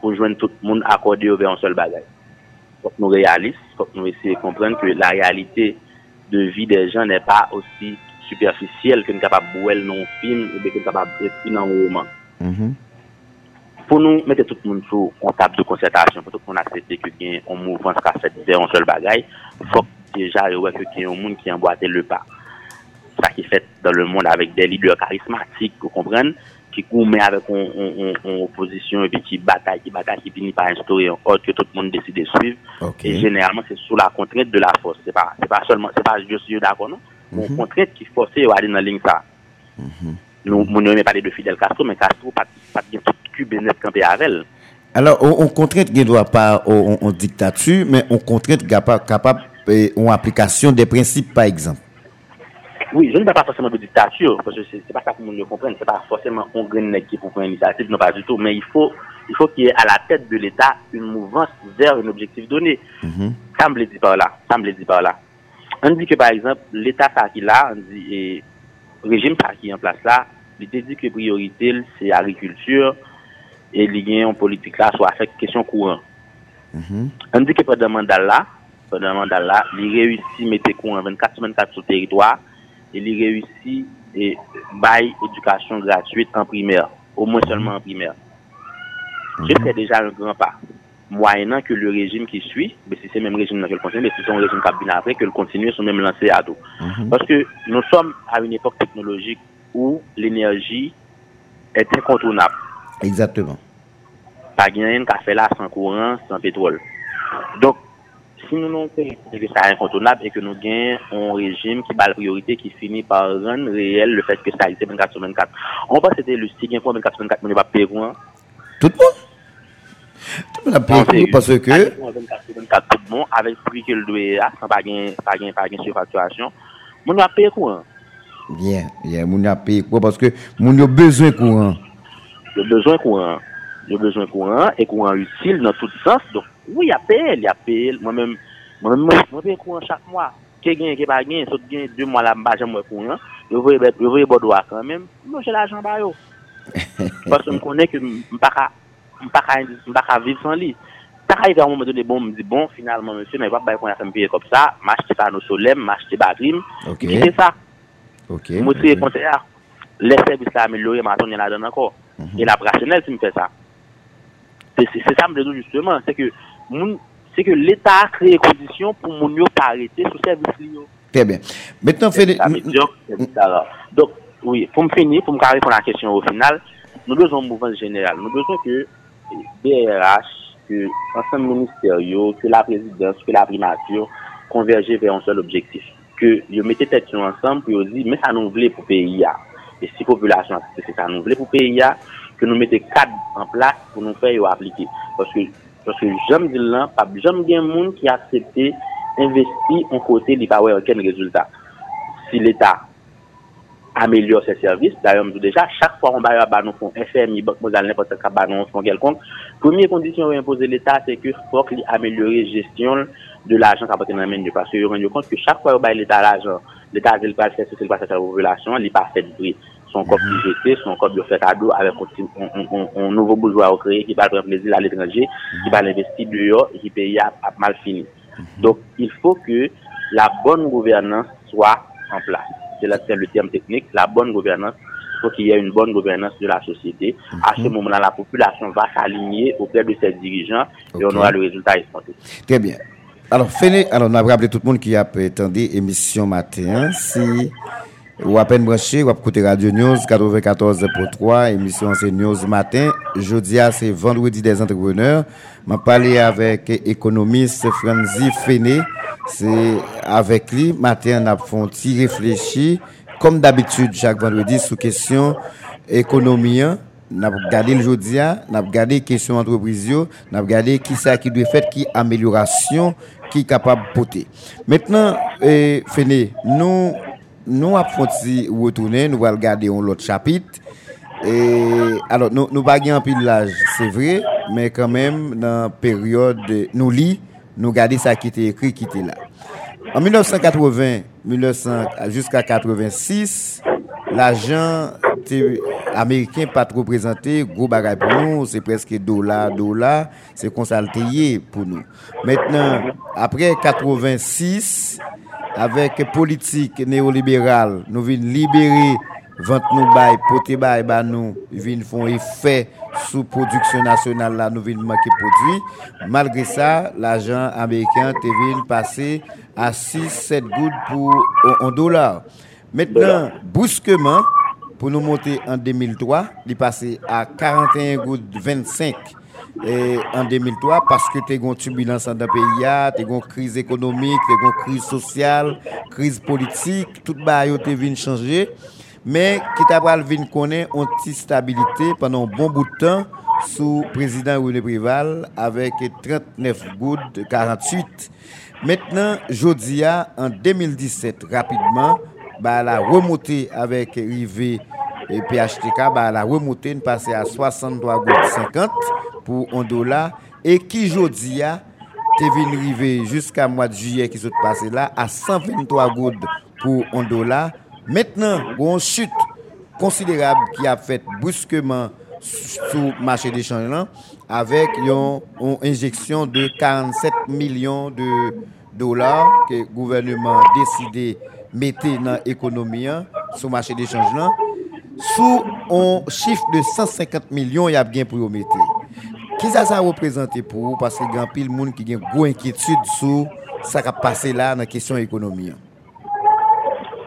pour joindre tout le monde accordé vers un seul bagage. Il faut que nous réalisons, il faut que nous essayions de comprendre que la réalité de vie des gens n'est pas aussi superficielle que nous sommes capables de voir dans un film ou que nous sommes capables de voir dans un roman. Mm-hmm. Pour nous mettre tout le monde sur un table de concertation, pour tout le monde accepter qu'il y ait un mouvement qui a fait vers un seul bagage, il faut déjà qu'il y ait un monde qui a emboîté le pas. Ça qui est fait dans le monde avec des leaders charismatiques, vous comprenez, qui met avec une opposition et puis qui bataille, qui bataille, qui finit par instaurer un ordre que tout le monde décide de suivre. Okay. Et généralement, c'est sous la contrainte de la force. Ce n'est pas, c'est pas seulement, c'est pas je suis d'accord, non? Mm-hmm. C'est une contrainte qui force à aller dans la ligne. Ça. Mm-hmm. Nous, nous n'avons pas parlé de Fidel Castro, mais Castro n'a pas de cube et net campé avec elle. Alors, on, on contrainte qu'il ne doit pas on, on dictature, mais on contrainte qu'il n'est pas capable en application des principes, par exemple. Oui, je ne parle pas forcément de dictature, parce que ce n'est pas ça que nous comprenons, ce n'est pas forcément un grenier qui prend une initiative, non pas du tout, mais il faut, il faut qu'il y ait à la tête de l'État une mouvance vers un objectif donné. Mm-hmm. Ça me le dit par là, ça me le dit par là. On dit que par exemple, l'État par qui là, on dit, et le régime par qui est en place là, il dit que priorité c'est l'agriculture et lié en politique là, soit avec question courant. Mm-hmm. On dit que pendant le mandat là, pendant le mandat là, il réussit à mettre courant vingt-quatre sur vingt-quatre sur le territoire. Et il réussit et bail éducation gratuite en primaire, au moins seulement en primaire. Je fais déjà un grand pas. Moyennant que le régime qui suit, mais si c'est le même régime dans lequel continue, mais si c'est un régime cabinet après, que le continue, sont même lancés à dos. Mm-hmm. Parce que nous sommes à une époque technologique où l'énergie est incontournable. Exactement. Pas gagner un café là sans courant, sans pétrole. Donc, si nous n'avons pas que ça est incontournable et que nous gagnons un régime qui bat la priorité, qui finit par rendre réel le fait que ça existe vingt-quatre sur vingt-quatre. On pense que c'était le stigme pour vingt-quatre sur vingt-quatre, mais on n'est pas payé pour un. Tout le monde. Tout le monde a payé pour parce que. vingt-quatre sur vingt-quatre, tout le monde, avec le prix que le doit, sans pas gagner surfacturation, on n'a pas payé pour un. Bien, bien, on n'a pas payé pour parce que on a besoin de courant. Le besoin de courant. Le besoin de courant et courant utile dans tout sens. Donc, oui, il y a payé, il y a payé. Moi-même, moi-même, moi paye courant chaque mois. Qui gagne, qui pas gagne, sauf gagne deux mois là-bas, j'aime moi courant. Je veux, je veux bordeaux quand même. Moi, j'ai l'argent bas yo. Parce que je connais que je ne pas, pas, pas vivre sans lui. T'as arrivé à un moment donné, bon, me dit bon, finalement, monsieur, mais pas bah, qu'on a fait me payer comme ça. M'acheter pas nos solemnes, m'acheter pas rime. Ok. C'est ça. Ok. Moi, c'est le contraire. Les services là améliorés, maintenant, il y en a dedans encore. Et la rationnelle, tu me fais ça. C'est, c'est ça que je dis justement, c'est que, c'est que l'État a créé des conditions pour que nous arrêter sous service. Très bien. Maintenant, fait... Donc, oui, pour me finir, pour me répondre à la question au final, nous devons une mouvance générale. Nous devons que D R H, que l'ensemble ministériel, que la présidence, que la primature converger vers un seul objectif. Que nous mettons tête ensemble pour dire, mais ça nous voulait pour le pays. Et si la population a dit que ça nous voulait pour le pays, que nous mettons cadre en place pour nous faire appliquer. Parce que, parce que j'aime dire là, pas jamais de monde qui a accepté d'investir en côté de pas avoir aucun résultat. Si l'État améliore ses services, d'ailleurs, déjà, chaque fois qu'on va avoir nos fonds F M I, Banque mondiale, n'importe quel banque, nos fonds quelconque, première condition à imposer l'État, c'est que faut qu'il améliore la gestion de l'argent qui appartient à la main. Parce que vous rendez compte que chaque fois qu'on va l'État l'argent, l'État veut le faire, c'est ce qu'il va faire à la population, il n'est pas fait de prix. Son corps qui jeté, son corps qui fait cadeau avec un nouveau bourgeois au créé qui va prendre plaisir à l'étranger, qui va l'investir dehors et qui paye à mal fini. Donc, il faut que la bonne gouvernance soit en place. C'est, là, c'est le terme technique, la bonne gouvernance. Il faut qu'il y ait une bonne gouvernance de la société. À ce moment-là, la population va s'aligner auprès de ses dirigeants et on aura le résultat escompté. Très bien. Alors, Féné, alors, on a rappelé tout le monde qui a attendu émission matin. Si... Ou à peine branché, ou à côté Radio News, quatre-vingt-quatorze point trois, émission c'est News Matin. Jeudi, c'est Vendredi des entrepreneurs. M'a parlé avec économiste Franzi Féné. C'est avec lui. Matin, on a fait un petit réfléchi. Comme d'habitude, chaque vendredi, sous question économie, on a regardé le jeudi, on a regardé question entreprise, on a regardé qui ça qui doit faire, qui amélioration, qui est capable de porter. Maintenant, eh, Féné, nous, Nous avons retourné, nous allons regarder l'autre chapitre Et alors, nous nous baguons en pile l'âge, c'est vrai, mais quand même, dans la période, nous lit, nous gardons ça qui était écrit, qui était là. En mille neuf cent quatre-vingts, mille neuf cents, jusqu'à quatre-vingt-six, l'agent américain pas trop présenté, gros bagay pour nous, c'est presque dollar, dollar, c'est consalté pour nous. Maintenant, après quatre-vingt-six, avec politique néolibérale, nous venons libérer vente nous bail, poté bail ba nous, vinn font effet sous production nationale là, nous vinn manquer produit. Malgré ça, l'agent américain te vinn passer à six sept gouttes pour un dollar. Maintenant, brusquement, pour nous monter en deux mille trois, il passé à quarante et un gouttes vingt-cinq. Et en deux mille trois, parce que tu as une turbulence dans le pays, tu as une crise économique, tu as une crise sociale, crise politique, tout le tu vient changer. Mais qui t'a pas vinn connaît une petite stabilité pendant un bon bout de temps sous président René Préval avec trente-neuf gouttes quarante-huit. Maintenant, jodia en deux mille dix-sept rapidement, bah la remontée avec rivé et P H T K, bah la remontée est passée à soixante-trois gouttes cinquante pour un dollar et qui jodia t'es vinn rivé jusqu'à mois de juillet qui s'est passé là à cent vingt-trois gouttes pour un dollar. Maintenant, il y a une chute considérable qui a fait brusquement sur le marché des changes avec une injection de quarante-sept millions de dollars que le gouvernement a décidé de mettre dans l'économie sur le marché des changes. Sous un chiffre de cent cinquante millions, il y a bien pour mettre. Qu'est-ce que ça représente pour vous? Parce qu'il y a plein de monde qui a une grosse inquiétude sur ce qui a passé là dans la question économique.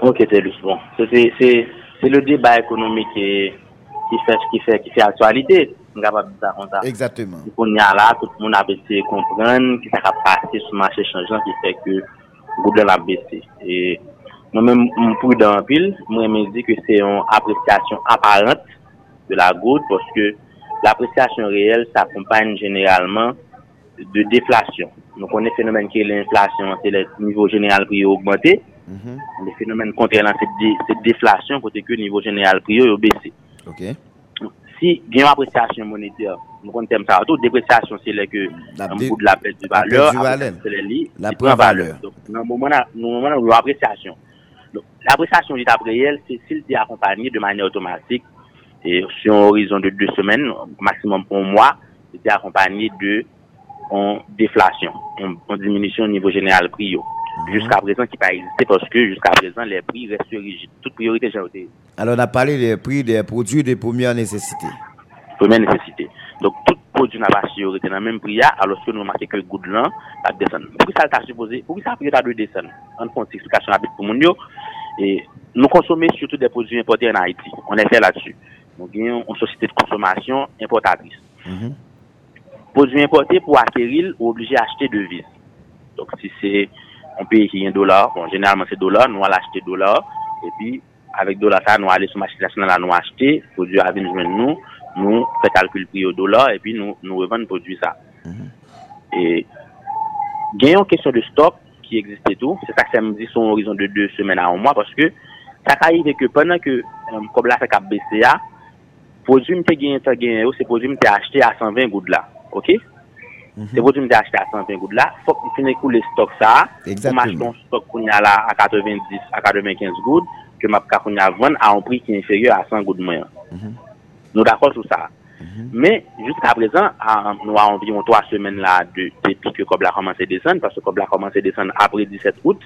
Ok, c'est juste bon. C'est c'est c'est le débat économique qui qui fait qui fait qui fait actualité. On capable de ça comme ça. Exactement. On y a là tout le monde a baissé comprendre qui ça va passer sur marché changeant qui fait que goût de la baisser. Et moi même pour dans pile, moi me dis que c'est une appréciation apparente de la goutte parce que l'appréciation réelle s'accompagne généralement de déflation. Donc on a le phénomène qui est l'inflation, c'est le niveau général prix augmenté. Mm-hmm. Le phénomène contraire à cette déflation, côté que le niveau général prix est baissé. Okay. Si il y a une appréciation monétaire, nous comptons ça. Toute dépréciation, c'est le que bout de la perte de valeur, c'est le lit, la prend valeur. Donc, dans le moment où l'appréciation, l'appréciation du tape réel, c'est s'il est accompagné de manière automatique et sur un horizon de deux semaines, maximum pour un mois, c'est accompagné de en déflation, en diminution au niveau général prix. Mm-hmm. Jusqu'à présent, qui n'a pas existé parce que jusqu'à présent, les prix restent rigides. Toute priorité, j'ai ôté. Alors, on a parlé des prix des produits de première nécessité. Première nécessité. Donc, tout produit n'a pas priorité dans le même prix, alors que nous marquons que le goût de l'an va descendre. Pour ça, ça supposé, pour ça, prix doit descendre. En fond, c'est explication rapide pour nous. Et nous consommons surtout des produits importés en Haïti. On est fait là-dessus. Donc, il y a une société de consommation importatrice. Mm-hmm. Produits importés pour acquérir, on est obligé d'acheter devises. Donc, si c'est on paye qui un dollar, bon, généralement c'est dollar, nous allons acheter dollar, et puis avec dollar ça, nous allons aller sur le marché national, nous acheter, produit à venir nous, nous faisons calcul prix au dollar, et puis nous, nous revendons produit ça. Mm-hmm. Et, il y a une question de stock qui existe tout, c'est ça que ça me dit sur un horizon de deux semaines à un mois, parce que ça arrive que pendant que, comme là, ça a baissé, produit me fait gagner, ça gagne, c'est produit me fait acheter à cent vingt gouttes là, ok? Mm-hmm. C'est pour que tu m'as acheté à cent vingt gouttes là, il faut que tu finisses les stocks ça. Exactement. Tu m'achètes ton stock qu'on a là à quatre-vingt-dix, à quatre-vingt-quinze gouttes, que ma qu'on a vendre à un prix qui est inférieur à cent gouttes moyen. Mm-hmm. Nous d'accord sur ça. Mm-hmm. Mais jusqu'à présent, à, nous avons environ trois semaines là de, depuis que Cobla a commencé à descendre, parce que Cobla a commencé à descendre après dix-sept août.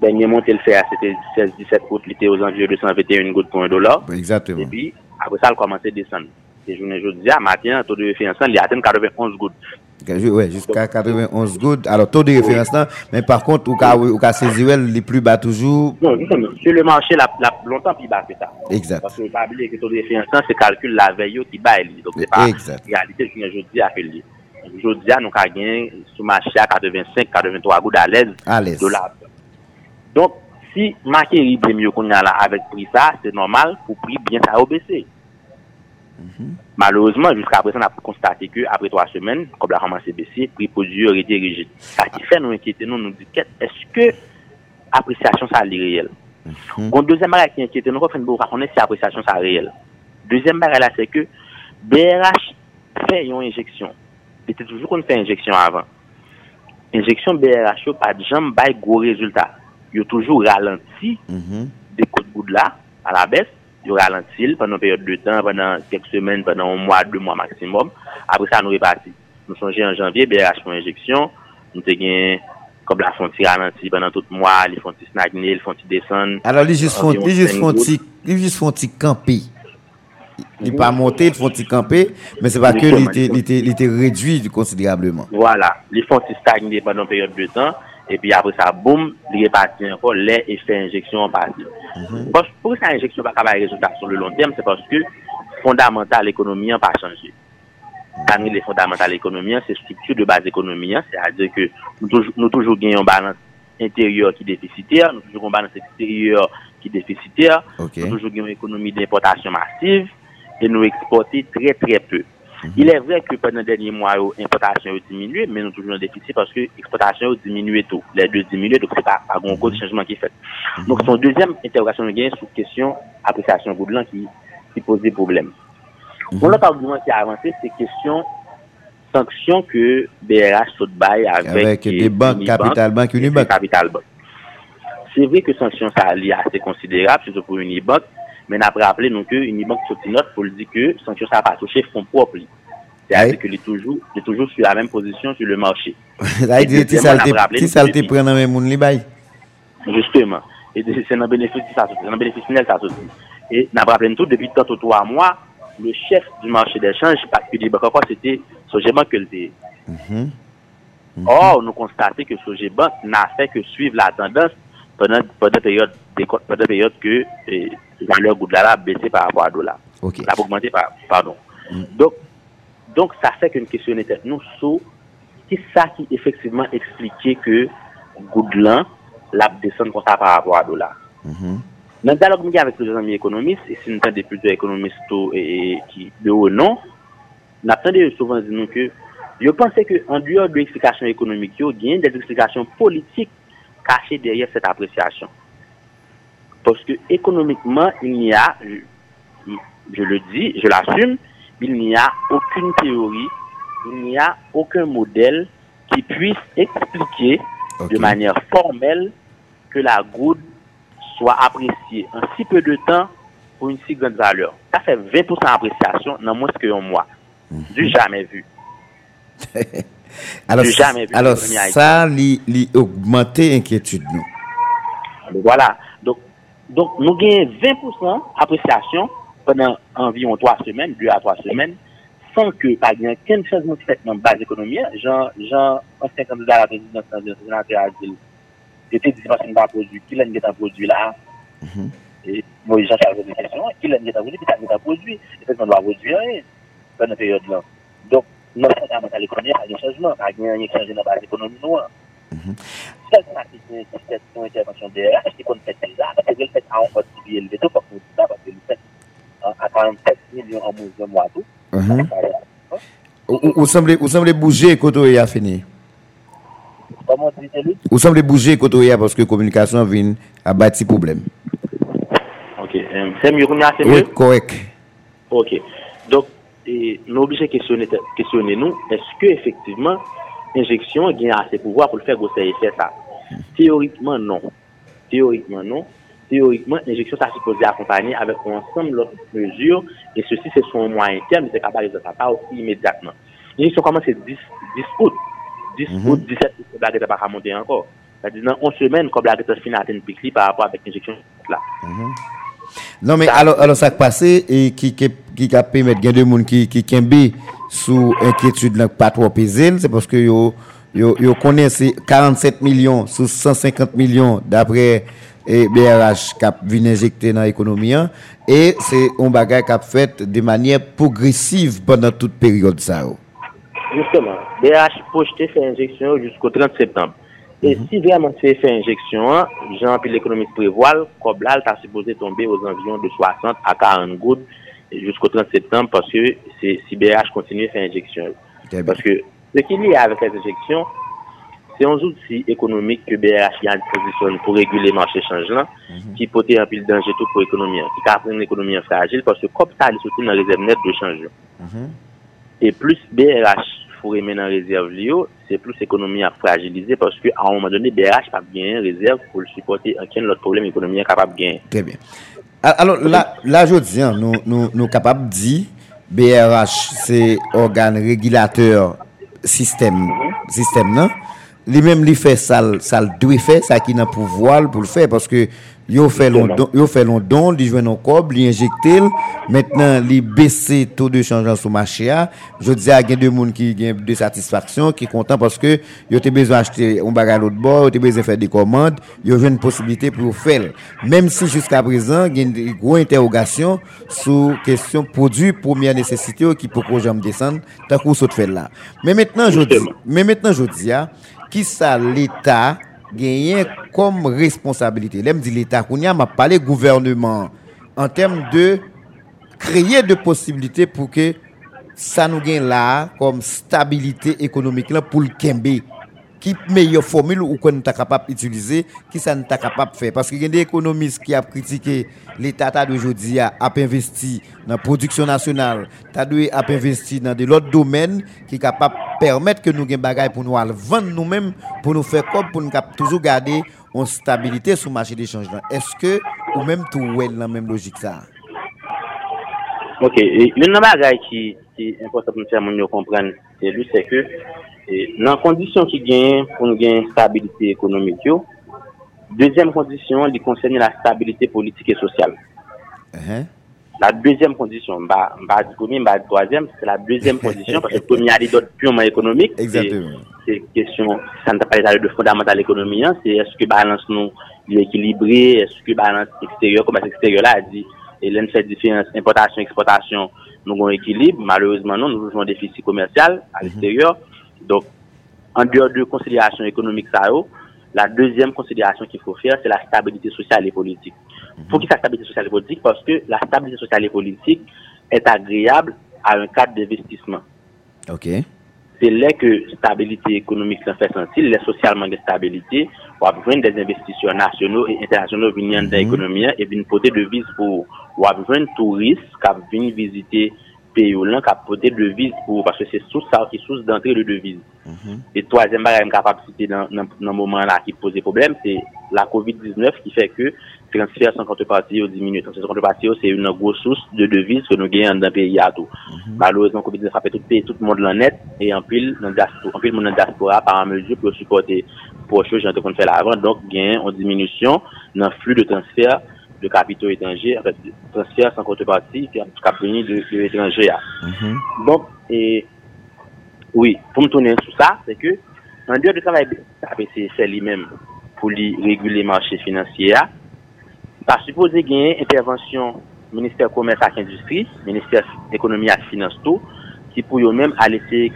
Dernier monté le faire, c'était seize dix-sept août, il était aux environs de cent vingt et un gouttes pour un dollar. Exactement. Et puis, après ça, il a commencé à descendre. Et je vous dis, à matin, le taux de référence, il atteint quatre-vingt-onze gouttes. Oui, jusqu'à quatre-vingt-onze gouttes. Alors, taux de référence, oui. Mais par contre, au cas où il est plus bas toujours. Non, non, non. Sur le marché, la, la, longtemps plus bas que ça. Exact. Parce que le taux de référence, c'est calcul la veille qui bat. Donc, c'est pas la réalité, je vous dis, à faire. Je vous dis, nous avons gagné sur le marché à quatre-vingt-cinq, quatre-vingt-trois gouttes à l'aise. À l'aise. Donc, si le marché est mieux qu'on a là avec prix ça, c'est normal pour prix bien ça baisser. Mm-hmm. Malheureusement, jusqu'à présent, on a constaté que après trois semaines, comme la commencé à baisser, prix produit aurait été rigide. Ça qui fait nous inquiéter, nous nous dit est-ce que l'appréciation ça est réelle? Mm-hmm. Bon, deuxième chose qui inquiète nous, on fait une bonne on est si l'appréciation ça réelle. Deuxième barre là, c'est que B R H fait une injection. C'était toujours qu'on fait injection avant. Injection B R H, pas de jambe, pas de gros résultat. Il a toujours ralenti mm-hmm. des coups de coude là, à la baisse. Il ralentit pendant une période de temps, pendant quelques semaines, pendant un mois, deux mois maximum. Après ça, nous repartit. Nous songez en janvier, B R H pour injection. Nous avons comme la fonti ralentit pendant tout le mois, les fonti snagner, les fonti descendre. Alors, les juste fonti, les juste fonti camper. Il n'est pas monté, il faut camper, mais ce n'est pas que il était réduit considérablement. Voilà, il faut stagner pendant une période de temps, et puis après ça, boum, il repartit encore, l'air et fait injection en partie. Mm-hmm. Parce que pour ça, l'injection n'a pas de résultat sur le long terme, c'est parce que fondamental économie n'a pas changé. Parmi les fondamentales économiques, c'est structure de base économique, c'est-à-dire que nous toujours gagnons une balance intérieure qui est déficitaire, nous toujours une balance extérieure qui est déficitaire, okay. Nous toujours gagnons une économie d'importation massive, et nous exporter très très peu. Mm-hmm. Il est vrai que pendant les derniers mois, l'importation a diminué, mais nous sommes toujours en déficit parce que l'exportation a diminué tout. Les deux diminuent, donc ce n'est pas un gros mm-hmm. changement qui est fait. Mm-hmm. Donc, son deuxième interrogation de gain sur la question appréciation Goudlan qui, qui pose des problèmes. Mm-hmm. Bon, l'autre argument qui a avancé, c'est la question sanction que B R H saute bail avec, avec des banques, Capital Bank, Unibank. C'est vrai que sanction, ça a lié assez considérable, surtout pour Unibank. Mais nous avons rappelé que Unibank sortit note pour dire que sanction ça n'a pas touché fonds propres. C'est-à-dire oui. que les toujours, les toujours sur la même position sur le marché. C'est-à-dire que ça a été pris dans le monde. Justement. Et c'est un bénéfice qui s'associe. C'est un bénéfice qui s'associe. Et nous avons rappelé tout depuis tant ou trois mois, le chef du marché d'échange, parce que Unibank encore, c'était Sogebank que le D. Mm-hmm. Mm-hmm. Or, nous constatons que Sogebank n'a fait que suivre la tendance pendant pendant période pendant période que eh, la valeur goudala a baissé par rapport à dollar. Okay. La augmenté par pardon. Mm. Donc donc ça fait qu'une question était nous sur qui ça qui effectivement expliquait que goudlan l'a descendre comme ça par rapport à dollar. Mm-hmm. Dans le dialogue avec plusieurs amis économistes et c'est une tante de plusieurs économistes et qui de haut non, on attendait souvent dire que je pensais que en dehors de l'explication économique, il y a des explications politiques caché derrière cette appréciation. Parce que économiquement, il n'y a, je, je le dis, je l'assume, il n'y a aucune théorie, il n'y a aucun modèle qui puisse expliquer okay. de manière formelle que la goutte soit appréciée en si peu de temps pour une si grande valeur. Ça fait vingt pour cent d'appréciation dans moins qu'un mois. Mm-hmm. Du jamais vu. Alors, alors ça, il augmente l'inquiétude, nous. Voilà. Donc, donc nous gagnons vingt pour cent d'appréciation pendant environ trois semaines, deux à trois semaines, sans que, par exemple, aucun changement fait dans la base économique. Genre, genre, ancien candidat à la présidence, sénateur a dit, c'était dix pour cent d'un produit, qui l'a mis un produit là. Et moi, j'en ai posé une question, qui l'a mis un produit, qui l'a mis un produit, et qu'on doit produire pendant la période là. Donc, non, c'est pas mental économique, il y a un changement, il y a un changement dans la base économique noire. C'est ça qui fait une intervention derrière, c'est qu'on fait ça, parce que le fait à un autre qui est élevé, tout, parce que le fait à quarante-sept millions en moins de mois, tout. Où semblez bouger quand on a fini? Comment tu dis? Où semblez bouger quand on a, parce que la communication vient à bâtir des problèmes. Ok, c'est mieux qu'on a fait. Oui, correct. Ok, donc. Et nous sommes obligés de questionner, questionner nous, est-ce que effectivement l'injection a assez de pouvoir pour le faire grossir et faire ça? Théoriquement non. Théoriquement non. Théoriquement, l'injection ça supposé accompagner avec un ensemble d'autres mesures et ceci c'est son moyen terme, c'est capable de faire immédiatement. L'injection commence à dix août. dix août, dix-sept août, la guette n'a pas monté encore. C'est-à-dire dans onze semaines, comme la guette finit à atteindre pic par rapport avec l'injection là. Mm-hmm. Non mais ça, alors alors ça passé et qui qui qui a permettre gain de monde qui qui kembe sous inquiétude là pas trop pesé c'est parce que yo yo yo connaît c'est quarante-sept millions sous cent cinquante millions d'après et B R H qui a vinn injecté dans l'économie et c'est un bagage qui a fait de manière progressive pendant toute période ça. Justement, B R H projeté faire injection jusqu'au trente septembre. Et mm-hmm. si vraiment c'est fait injection, Jean puis l'économiste prévoit, Koblal t'a supposé tomber aux environs de soixante à quarante gouttes jusqu'au trente septembre parce que c'est si B H continue à faire injection. Okay. Parce que ce qu'il y a avec les injections, C'est un outil économique que B R H a positionné pour réguler le marché changeant, qui peut être un pile danger tout pour l'économie. Qui a une économie fragile parce que comme ça, il soutient dans la réserve nette de changement. Mm-hmm. Et plus B R H pour aimer dans la réserve, c'est plus l'économie à fragiliser parce qu'à un moment donné, B R H n'a pas bien réserve pour le supporter aucun autre problème économique capable de gagner. Très bien. Alors là, là je dis, nous nous, nous capables de dire B R H, c'est organe régulateur système, mm-hmm. système non? Lui-même lui fait ça, ça le doit faire, ça qui n'a pouvoir pour le faire parce que yo fait long don, yo fait long don, lui joint un cob, lui injecter, maintenant lui baisser taux de change sur marché a. Je dis à gain de monde qui gain de satisfaction, qui content parce que yo te besoin acheter un bagage l'autre bord, yo te besoin faire des commandes, yo joint une possibilité pour faire. Même si jusqu'à présent gain une grosse interrogation sur question produit première nécessité qui pour que jamais descendre, tant qu'on saute faire là. Mais maintenant je dis, mais maintenant je dis à qui ça l'État gagne comme responsabilité. L'aime dit l'État, qu'on y a m'a parlé gouvernement en termes de créer de possibilités pour que ça nous gagne là comme stabilité économique là pour le Kembe. Qui meilleure formule ou qu'on est capable d'utiliser, qui ça n'est pas capable de faire. Parce qu'il y a des économistes qui ont critiqué l'État d'aujourd'hui a investi dans la production nationale, a investi dans d'autres domaines qui sont capables de permettre que nous ayons des bagages pour nous vendre nous-mêmes, pour nous faire comme, pour nous toujours garder une stabilité sur le marché des changements. Est-ce que ou même tout est dans la même logique ça? Ok, le bagage qui est important pour nous comprendre, c'est lui, c'est que et dans la condition qui gagne pour nous gagner stabilité économique, deuxième condition, il concerne la stabilité politique et sociale. Uh-huh. La deuxième condition, bah, bah, du premier, bah, du troisième, c'est la deuxième condition, parce que le premier a des doutes purement économiques. Exactement. C'est question, ça ne parle pas de fondamental économie, hein, c'est est-ce que balance nous équilibré, est-ce que balance extérieur, comme extérieur là, a dit, et l'un fait différence, importation, exportation, nous avons équilibre, malheureusement non, nous avons un déficit commercial à l'extérieur. Uh-huh. Donc, en dehors de considération économique, ça, la deuxième considération qu'il faut faire, c'est la stabilité sociale et politique. Pour qu'il y ait la stabilité sociale et politique, parce que la stabilité sociale et politique est agréable à un cadre d'investissement. Ok. C'est là que stabilité économique s'en fait sentir, les socialement de stabilité, on a besoin des investisseurs nationaux et internationaux venant mm-hmm. de l'économie et venir porter de devises pour, on a besoin de touristes qui viennent visiter pays là qui a porté devise pour parce que c'est sous ça qui source d'entrée de devise. Mm-hmm. Et troisième barème capacité dans dans dans moment là qui pose problème, c'est la covid dix-neuf qui fait que transfert sans contrepartie au diminue. Donc sans contrepartie c'est une grosse source de devise que nous gagnons dans pays à tout. Mm-hmm. Malheureusement covid dix-neuf a fait tout pays tout le monde en net et en pile dans diaspora, en pile monde dans diaspora par mesure pour supporter proche gens qu'on fait là avant donc gain en diminution dans flux de transfert de capitaux étrangers, en fait, transfert sans contrepartie, qui a venu de, de l'étranger. Mm-hmm. Donc, et, oui, pour me tourner sur ça, c'est que, en dehors du travail, c'est lui-même pour lui réguler le marché financier, ça suppose qu'il y ait une intervention du ministère commerce et industrie, ministère économie et finance tout, qui pour eux-mêmes a laissé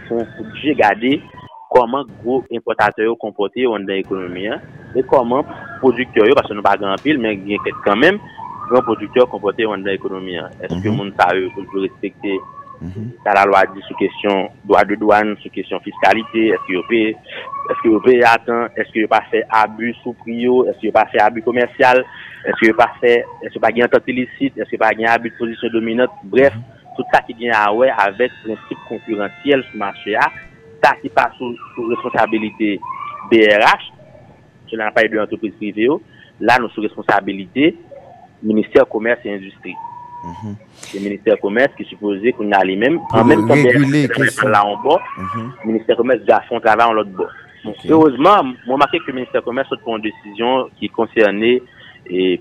regarder comment gros importateurs comportés dans l'économie, et comment producteurs, parce que nous pas grand pile, mais il y a quand même grands producteurs comportés dans l'économie. Est-ce mm-hmm. que monde ça peut respecter ça la loi dit sur question droit de douane, sur question fiscalité, est-ce que paye, est-ce que paye attend, est-ce que pas fait abus sous prix, est-ce que pas fait abus commercial, est-ce que pas fait, est-ce que pas gain entente illicite, est-ce que pas gain abus de position dominante, bref, tout ça qui vient à ouais avec principe concurrentiel sur marché a, ça qui passe sous, sous responsabilité B R H. Je n'ai pas eu de l'entreprise privée. Là, nous sommes responsabilités ministère commerce et industrie. Mm-hmm. Le ministère commerce qui supposait qu'on a les mêmes. En même temps, là en bas, le ministère commerce doit faire un travail en l'autre bas. Okay. Heureusement, j'ai remarqué que le ministère commerce a pris une décision qui concernait et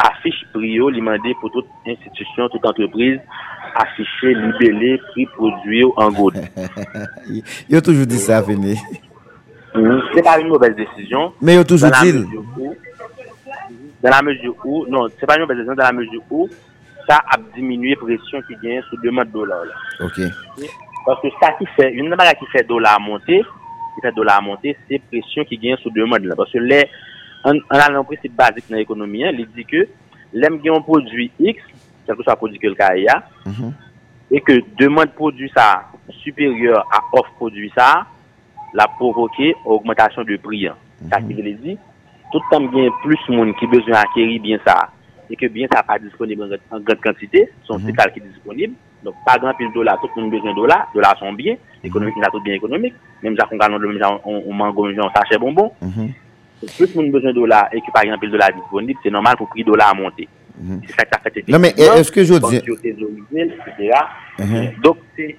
affiche prix, demandé pour toute institution, toute entreprise, afficher, libellé, prix produit en gros. Il a toujours dit ça, Fini. Mmh. C'est pas une mauvaise décision. Mais il y a toujours dit. Dans la mesure où, non, c'est pas une mauvaise décision dans la mesure où ça a diminué la pression qui vient sur demande de dollars. Ok. Parce que ça qui fait, une manière qui fait dollar monter, qui fait dollar monter, c'est la pression qui vient sur demande là. Parce que les, on a un principe basique dans l'économie, il dit que l'aime qui a un produit X, quel que soit le produit que le cas y a, et que demande produit ça supérieure à offre produit ça. la provoquer augmentation de prix. Ça qui veut dire tout le temps bien plus monde qui besoin acquérir bien ça et que bien ça pas disponible en grande quantité, son total qui est disponible. Donc pas grand pile dollar, tout le monde besoin de dollars, dollars sont bien, économique n'a tout bien économique, même ça qu'on gagne le même on mango on sachet bonbon. Plus le monde besoin de dollars et que pas grand pile dollar disponible, c'est normal pour prix dollar monter. C'est ça qui a fait. Non mais est-ce que je dis donc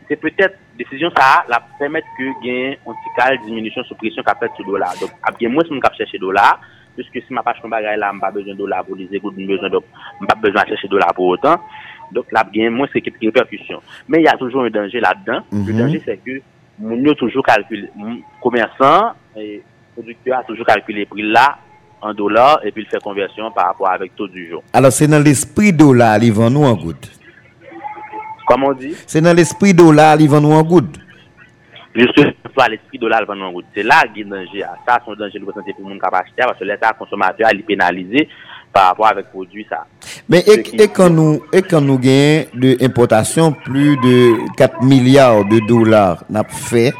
c'est peut-être décision ça la permettre que gain on tical diminution sous pression qu'a fait sur dollar. Donc après moins on cap chercher dollar puisque si ma page ton bagage là, m'pas besoin de dollars pour les écoutes, besoin de m'pas besoin chercher dollars pour autant. Donc là bien moins c'est une répercussion. Mais il y a toujours un danger là-dedans. Le danger c'est que mon yo toujours calculer commerçant et producteur a toujours calculé prix là en dollars et puis il fait conversion par rapport avec taux du jour. Alors c'est dans l'esprit dollar, ils vendent nous en goutte. Comment on dit? C'est dans l'esprit dollar, ils vendent nous en goutte. Juste à l'esprit dollar, ils vendent nous en goutte. C'est là qu'il y a un danger. Ça, c'est un danger de santé pour le monde qui a acheté parce que l'État consommateur est pénalisé par rapport avec produit ça. Mais et, qui... et quand nous et quand nous gagnons de importation plus de quatre milliards de dollars, n'a fait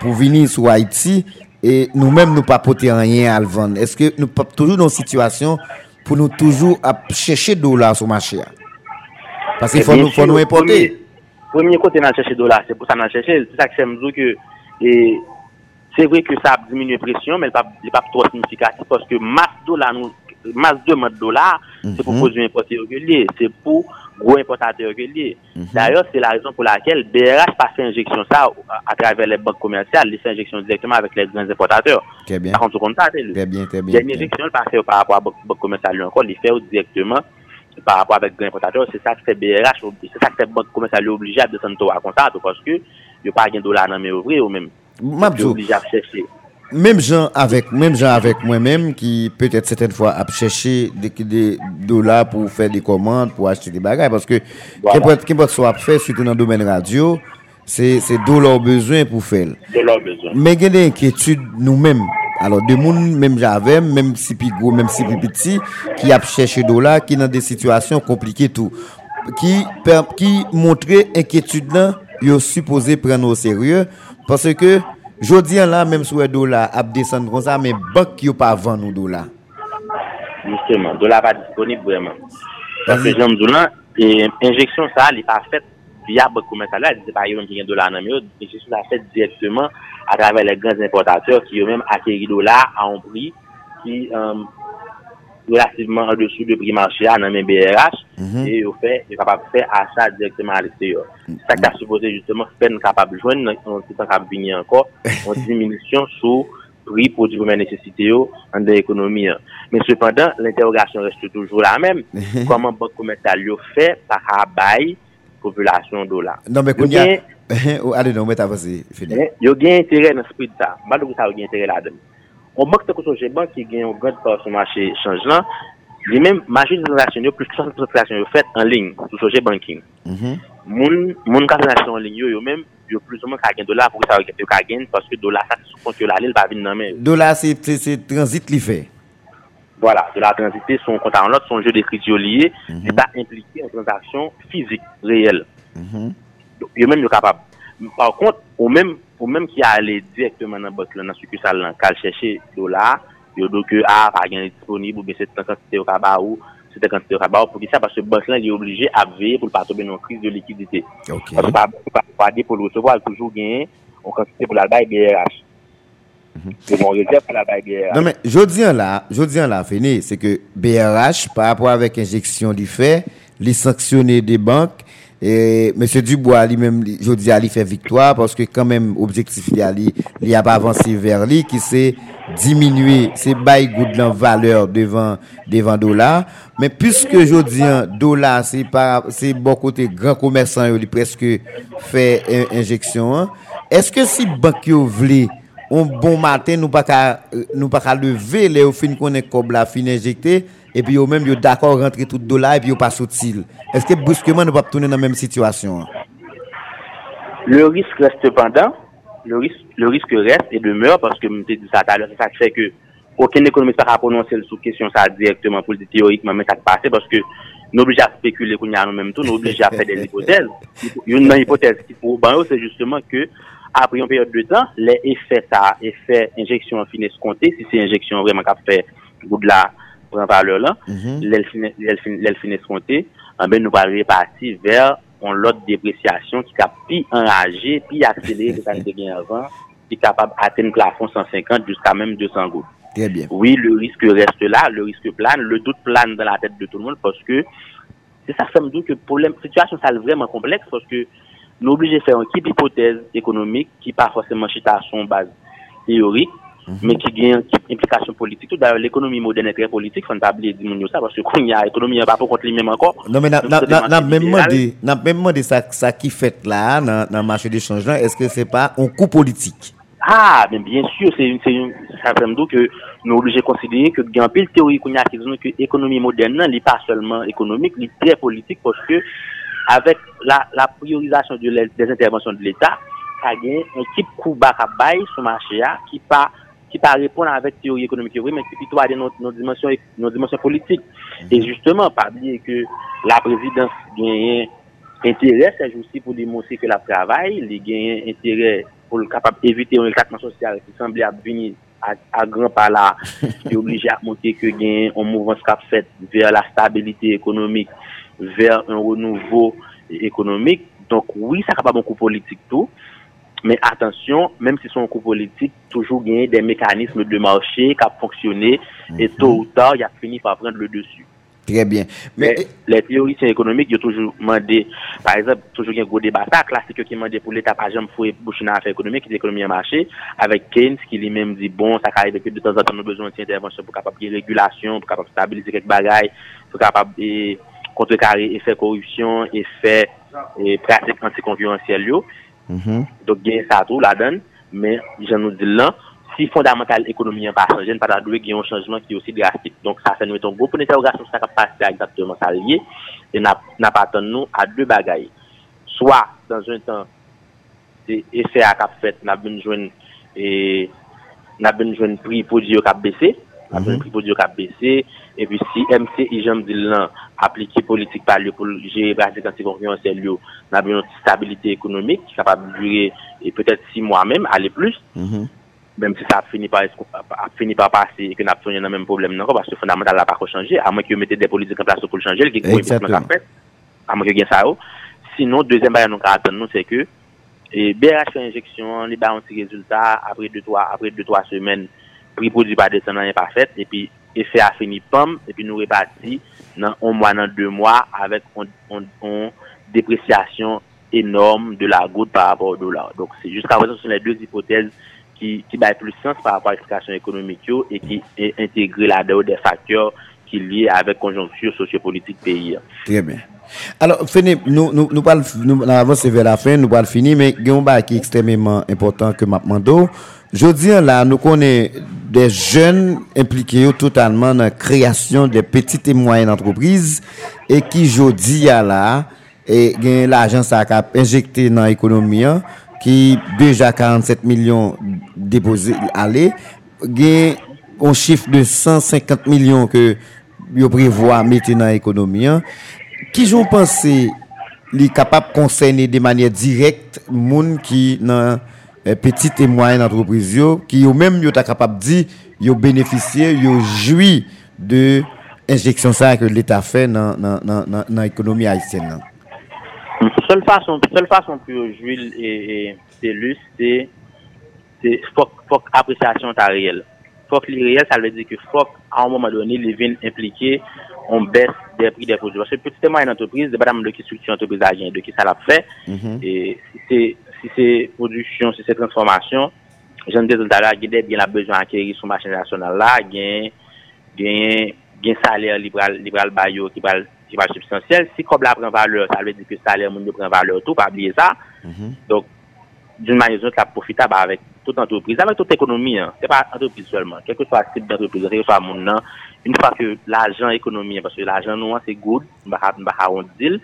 pour venir sur Haïti. Et nous-mêmes, nous pas porter rien à le vendre. Est-ce que nous pas toujours dans une situation pour nous toujours à chercher dollars sur le marché? Parce qu'il faut nous, faut nous importer. Premier côté, nous chercher dollars. C'est pour ça nous chercher. C'est ça que je que et c'est vrai que ça diminue la pression, mais il n'est pas trop significatif parce que masse dollar, nous, masse de dollars, c'est pour produire importer régulier. C'est pour gros importateurs réguliers. Mm-hmm. D'ailleurs, c'est la raison pour laquelle B R H passe injection ça à travers les banques commerciales, les injections directement avec les grands importateurs. Très bien. Par contre, on compte le. Très bien, très bien. Dernière injection passée par rapport à banques commerciales encore, les fait directement par rapport avec les grands importateurs. C'est ça que fait B R H, c'est ça que fait banques commerciales obligées à descendre à compte parce que il n'y a pas de dollars dans mes ouvriers ou même. Obligé à chercher. Même gens avec même gens avec moi-même qui peut-être certaines fois a cherché des, des dollars pour faire des commandes, pour acheter des bagages parce que qu'importe qu'importe soit fait surtout dans le domaine radio, c'est c'est dollars besoin pour faire. Dollars besoin. Mais il y a des inquiétudes nous-mêmes. Alors des monde même j'avais même si plus gros, même si plus petit qui a cherché dollars qui dans des situations compliquées tout qui qui montrer inquiétude là, yo supposé prendre au sérieux parce que jodi là même sur le dollar a descendre comme ça mais banque qui pas vendre nous dollar. Justement, dollar pas disponible vraiment. Parce que j'aime dollars et injection ça elle pas faite via banque commerciale, c'est pas eux qui gagnent dollar dans mais injection ça faite directement à travers les grands importateurs qui eux même acquérir dollar à un prix qui euh, relativement en dessous du prix marché à même B R H mm-hmm. et au fait est capable de faire achat directement à l'extérieur. Mm-hmm. Ça qui a supposé justement peine capable joindre on est capable venir encore en diminution sur prix pour du première nécessité en de l'économie. Mais cependant l'interrogation reste toujours la même comment banque commerciale fait par bail population dollar. Non mais qu'on y a allez non mais t'avancer fini. Il y a gain intérêt dans l'esprit de ça. Malgré ça il y a intérêt là-dedans. On manque de consommateurs banques qui gagnent une grande part sur le marché change là. Les mêmes marchés de transactions plus que soixante pour cent de transactions faites en ligne sur le marché banking. Mon mon transactions en ligne yo même yo plus ou moins quarante dollars pour ça gagne parce que dollar ça sous compte là il va venir dans main. Dollar c'est c'est transit li fait. Voilà, de la transité son compte en l'autre son jeu d'écriture lié, n'est pas impliqué en transaction physique réelle. Donc yo même yo capable. Par contre au même ou même qui aller directement dans banque là dans succursale là qu'à chercher dollars yo donc a pas gain disponible ou bien c'est quantité au caba ou c'est quantité au caba pour qui ça parce que banque là il est obligé à veiller pour pas tomber dans crise de liquidité. OK. Parce pas pas pour le recevoir toujours gain en quantité pour la bail B R H. C'est mon réserve pour la bail B R H. Non mais jodi là, jodi là fini c'est que B R H par rapport avec injection du fait, les sanctionner des banques. Et monsieur Dubois lui-même jodi a fait victoire parce que quand même objectif il a il a pas avancé vers lui qui c'est diminuer c'est bail good en valeur devant devant dollar mais puisque jodi dollar c'est pas c'est bon côté grand commerçant il presque fait injection est-ce que si banque yo vle on bon matin nous pas ka nous pas ka lever les au fin connait comme la fin injecté et puis eux même yo d'accord rentrer tout dollar et puis yo pas sortir. Est-ce que brusquement nous pas tourner dans même situation? Le risque reste cependant, le risque le risque reste et demeure parce que me dit ça tout à l'heure, c'est ça qui fait que aucun économiste pas prononcer sur question ça directement pour dire théoriquement mais ça passer parce que nous obligé à spéculer qu'on y a nous même tout, nous obligé à faire des hypothèses. Une hypothèse qui pour ban c'est justement que Après une période de temps, les effets ça, effet injection finesse comptée, si c'est injection vraiment qu'a fait goût de la prend valeur là, l'elle finesse comptée, ben nous va repartir vers l'autre dépréciation qui a pi enragé, pi accéléré de ça était bien avant, qui est capable d'atteindre plafond cent cinquante jusqu'à même deux cents gouttes. Très bien. Oui, le risque reste là, le risque plane, le doute plane dans la tête de tout le monde parce que c'est ça, ça me dit que problème, situation, ça est vraiment complexe parce que nous obligés de faire un type d'hypothèse économique qui pas forcément chita à son base théorique, mm-hmm. mais qui gagne une implication politique. Tout d'ailleurs, l'économie moderne est très politique, faut ne pas oublier de ça parce que quand il y a l'économie, il n'y a pas pour contre lui-même encore. Non, mais n'a même demandé ça qui fait là, dans le marché d'échange là, est-ce que c'est pas un coup politique? Ah, mais bien sûr, c'est une, c'est une, ça veut me dire que nous obligés de considérer que il y a une théorie qu'on a qui dit que l'économie moderne n'est pas seulement économique, elle est très politique parce que avec la, la priorisation de les, des interventions de l'État, ça a gagné un type coup bas à bail sur le marché qui pas qui pas répondre avec théorie économique, oui, mais qui plutôt à nos nos dimensions nos dimensions politiques. Et justement, pas oublier que la présidence gagne intérêt, c'est aussi pour démontrer que la travail, les gagne intérêt. Pour capable d'éviter un éclatement social qui semblait venir à, à grand pas là, qui est obligé à monter que gain un mouvement cap fait vers la stabilité économique, vers un renouveau économique. Donc oui, ça capable un coup politique tout, mais attention, même si c'est un coup politique, toujours gain des mécanismes de marché qui a fonctionné et tôt ou tard, il a fini par prendre le dessus. Très bien. Mais, mais les théoriciens économiques, ils ont toujours demandé, par exemple, toujours un gros débat, ça, classique qui demandait pour l'État, par exemple, pour boucher dans l'affaire économique, l'économie en marché, avec Keynes, qui lui-même dit, bon, ça arrive que de temps en temps, nous avons besoin d'intervention pour capable de régulation, pour capable de stabiliser quelques bagailles, pour capable de contrecarrer effet corruption, effet pratique anticoncurrentielle. Mm-hmm. Donc, il y a ça tout, la donne, mais je nous dis là, si fondamental économie n'est pas changée, il n'y a pas un changement qui est aussi drastique. Donc, ça, c'est nous mettons beaucoup d'interrogations sur ça qui passe exactement ça lié. Et n'a pas attendu nous à deux bagailles. Soit, dans un temps, c'est effet à cap fait, n'a bien joué et n'a bien joué prix produit au cap baissé, n'a bien prix produit au cap baissé. Et puis, si M C I, j'aime dire, appliquer politique par lieu pour gérer pratique anticoncurrentielle, n'a bien une stabilité économique qui est capable de durer peut-être six mois même, aller plus. Mm-hmm. Même si ça a fini par, a fini par passer et que nous avons le même problème, non, parce que fondamental n'a pas changé, à moins que vous mettez des politiques en place pour le changer, qui est complètement parfait, à moins que vous ayez ça. Sinon, deuxième barrière nous attendons, c'est que, et B R H fait injection, les barres ont des résultats, après deux, trois, après deux, trois semaines, prix produit par descendant n'est pas fait, et puis, effet a fini, pomme, et puis nous répartis dans un mois, dans deux mois, avec une dépréciation énorme de la goutte par rapport au dollar. Donc, c'est jusqu'à présent, ce sont les deux hypothèses qui qui baille plus sens par rapport à l'explication économique et qui est intégré là-dedans des facteurs qui liés avec conjoncture sociopolitique pays. Très bien. Alors, Fene, nous nous nous parlons, nous avançons vers la fin, nous parlons fini, mais il y a un bail qui est extrêmement important que m'a demandé. Je dis là, nous connaissons des jeunes impliqués totalement dans la création des petites et moyennes entreprises et qui je dis là et gagne l'argent ça a injecté dans l'économie. Qui déjà quarante-sept millions déposés aller gain un chiffre de cent cinquante millions que yo prévoit mettre dans l'économie qui j'ont pensé li capable concerner de manière directe moun qui dans petite et moyenne entreprise yo qui yo même yo ta capable di yo bénéficier yo joui de injection ça que l'État fait dans dans dans dans l'économie haïtienne. Seule façon, seule façon pour Jules et Célus, c'est, c'est, faut, faut appréciation ta réelle. Faut que l'irréel, ça veut dire que faut, à un moment donné, les vignes impliquées, on baisse des prix des produits. Parce que petitement, une entreprise, c'est pas de qui structure entreprise agent, de qui ça l'a fait. Mm-hmm. Et si c'est, si c'est production, si c'est transformation, je ne dis tout à l'heure, il y a besoin d'acquérir son marché national là, il y a, il y a un salaire libéral, libéral baillot qui va qui va substantiel. Si comme la prend valeur, ça veut dire que salaire monde prend valeur tout, pas oublier ça. Mm-hmm. Donc d'une manière ou autre, la profitable avec toute entreprise, avec toute économie, hein. C'est pas entreprise seulement. Quel que soit type d'entreprise, quel que soit monde là, une fois que l'argent économie parce que l'argent nous c'est good, on va on deal,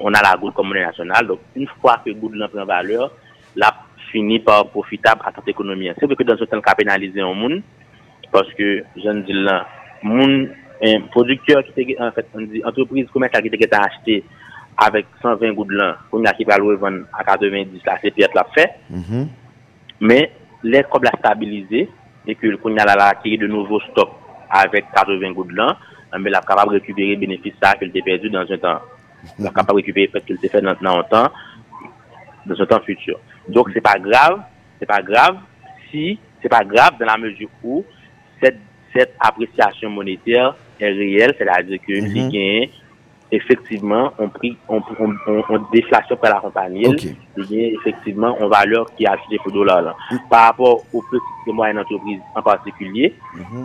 on a la good comme monnaie nationale. Donc une fois que good là prend valeur, la finit par profitable à toute économie. C'est vrai que dans ce temps capitaliser un monde parce que je ne dis là monde un producteur qui était en fait on dit entreprise commerciale qui était acheté avec cent vingt gouttes là, qu'on a qui va le revendre à quatre-vingt-dix là, c'est Pierre l'a fait. Mm-hmm. Mais les cobles a stabilisé et que le Kounia a acquis de nouveaux stocks avec quatre-vingts gouttes là, mais la capable de récupérer les bénéfices qu'il a perdu dans un temps. La capable de récupérer ce qu'il a fait dans un temps, dans un temps futur. Donc c'est pas grave, c'est pas grave si, c'est pas grave dans la mesure où cette, cette appréciation monétaire est réelle, c'est-à-dire que mm-hmm. les gains, effectivement, on prix, on, on, on, on déflation pour la compagnie, okay. les gains, effectivement, on valeur qui est achetée pour dollar là. Mm-hmm. Par rapport aux petites et moyennes entreprises en particulier, mm-hmm.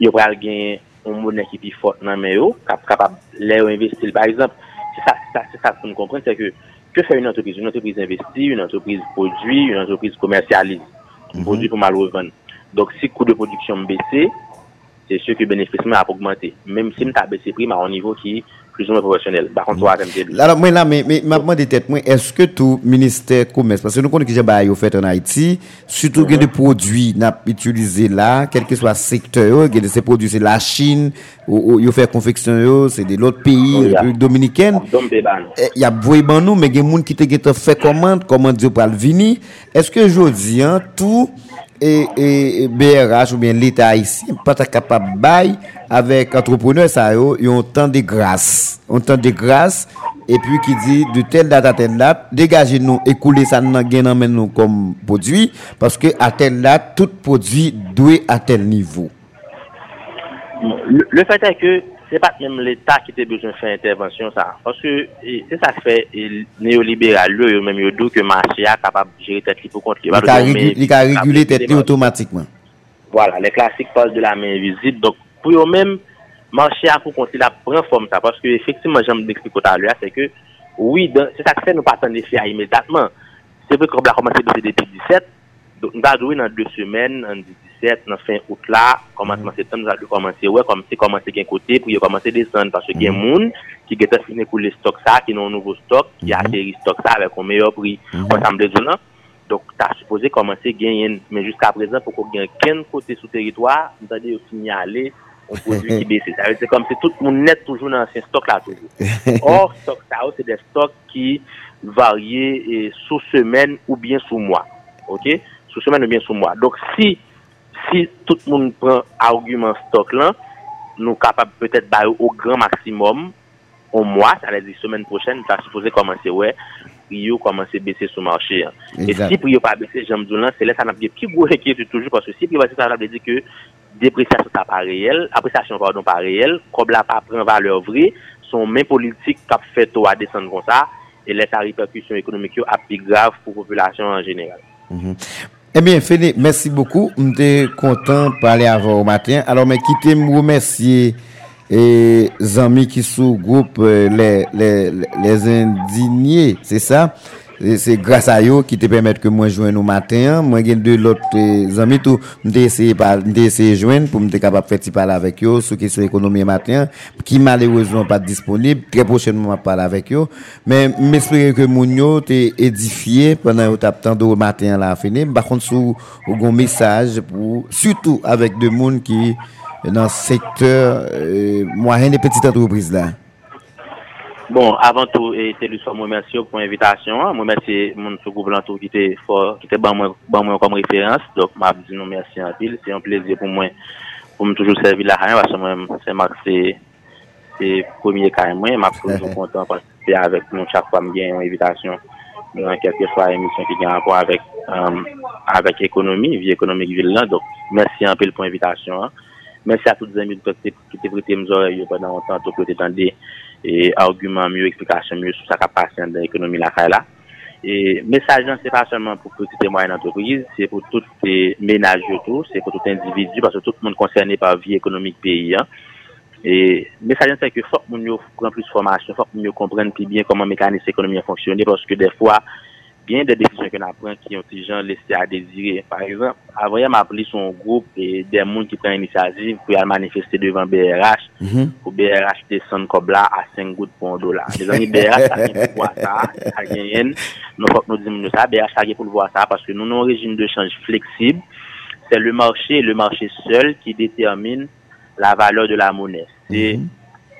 il y aura le gain, une monnaie qui est plus forte dans les mains, capable d'investir. Par exemple, c'est ça, ça, c'est ça que nous comprenons, c'est que que fait une entreprise? Une entreprise investit, une entreprise produit, une entreprise commercialise. Mm-hmm. Produit pour mal revendre. Donc, si le coût de production baisse, c'est sûr que le bénéfice a augmenté. Même si on a baissé le prix, mais à un niveau qui est plus ou moins professionnel. Par contre, mm-hmm. Alors, moi, là, mais, mais, ma demande est, est-ce que tout ministère du commerce, parce que nous connaissons que j'ai fait en Haïti, surtout que mm-hmm. des produits n'a utilisés là, quel que soit le secteur, que ces produits, c'est la Chine, ils fait confection, c'est de l'autre pays, la République dominicaine. Il y a beaucoup de gens, mais il y a des gens qui ont fait commande, comment Dieu parle venir. Est-ce que aujourd'hui, tout, et, et, et B R H ou bien l'État ici, pas capable de bailler avec entrepreneurs, ça y a un temps de grâce. Un temps de grâce, et puis qui dit de telle date à telle date, dégagez-nous, écoulez ça, nous comme produit, parce que à telle date, tout produit doit à tel niveau. Le, le fait est que c'est pas même l'État qui a besoin de faire intervention, ça. Parce que c'est ça que fait néolibéral, eux, même eux, que le marché est capable de gérer tête pour contre. Il a régulé tête automatiquement. Voilà, les classiques parlent de la main invisible. Donc, pour eux-mêmes, le marché a pour contre, il a pris forme, ça. Parce que, effectivement, j'aime l'expliquer à l'heure, c'est que, oui, c'est ça que fait, nous partons des faits immédiatement. C'est vrai que le a commencé depuis deux mille dix-sept. Donc, nous avons dans deux semaines, en dix-sept, dans fin août là, commencement septembre, nous avons commencé, ouais, comme c'est commencé d'un côté, puis il a commencé à descendre, parce qu'il y a des gens qui ont fini pour les stocks ça, qui ont un nouveau stock, qui a atterri stock ça avec un meilleur prix, ensemble de gens. Donc, tu as supposé commencer à gagner, mais jusqu'à présent, pour qu'on gagne quinze côtés sous territoire, nous avons signalé un produit qui baisse. Ça veut dire comme si tout le monde est toujours dans ces stocks là, toujours. Or, stock ça, c'est des stocks qui varient sous semaine ou bien sous mois. OK? Sous semaine ou bien sous mois. Donc, si, si tout le monde prend argument stock là, nous sommes capables peut-être d'aller au grand maximum au mois, ça veut dire semaine prochaine, ça supposé commencer, ouais, Prio commencer à baisser sur le marché. Hein. Et si Prio pas baisser, j'aime dire là, c'est là, ça n'a pas de petit gros inquiétude toujours, parce que si Prio va ça veut dire que dépréciation n'est pas réelle, appréciation, pardon, pas réelle, comme la pas prend valeur vraie, son main politique qui a fait tout à descendre comme ça, et les répercussions économiques sont plus graves pour la population en général. Mm-hmm. Eh bien, Félix, merci beaucoup. Je suis content de parler avant au matin. Alors, mais quittez me remercier les amis qui sont groupe les, les, les indignés, c'est ça? Et c'est grâce à eux qui te permettent que moi joigne au matin. Moi, j'ai deux autres amis, tout, je essayer de joindre pour me capable de faire petit parler avec eux sur question économie matin, qui malheureusement pas disponible. Très prochainement, je parle avec eux. Mais j'espère que mon yo t'es édifié pendant que tu de au matin là, fini. Par contre, sous un message pour, surtout avec des monde qui, dans le secteur, euh, moyen des petites entreprises là. Bon, avant tout, et c'est le soir, moi, merci pour l'invitation. Moi, merci, mon groupe Lantou qui était fort, qui était bon, moi, bon, moi, comme référence. Donc, m'a dit non, merci en pile. C'est un plaisir pour moi, pour me toujours servir la rien, parce que moi, c'est Marc, c'est, c'est premier cas, moi, m'a toujours content de participer avec nous chaque fois, me gagne une invitation. Dans quelques fois, émission qui gagne rapport avec, euh, avec économie, vie économique, ville là. Donc, merci en pile pour l'invitation. Hein. Merci à tous les amis qui étaient prêtés mes oreilles pendant longtemps, tout le temps, et arguments mieux, explications mieux sur ce qui a passé dans l'économie de la Kaila. Et message, non, c'est pas seulement pour petites et moyennes entreprises, c'est pour tous les ménages autour, c'est pour tout individu, parce que tout le monde concerné par la vie économique pays. Hein. Et message, c'est que faut que nous prenions plus de formation, faut que nous comprenions plus bien comment le mécanisme économique fonctionne, parce que des fois, bien des décisions qu'on apprend qui ont des gens laissés à désirer. Par exemple, avant, il m'a appelé son groupe et des gens qui prennent l'initiative pour aller manifester devant B R H, mm-hmm. pour B R H descendre comme là à cinq gouttes pour un dollar. Les amis, B R H, ça vient pour voir ça, ça vient, nous, nous disons ça, B R H, ça vient pour voir ça, parce que nous, nous avons un régime de change flexible. C'est le marché, le marché seul qui détermine la valeur de la monnaie. C'est mm-hmm.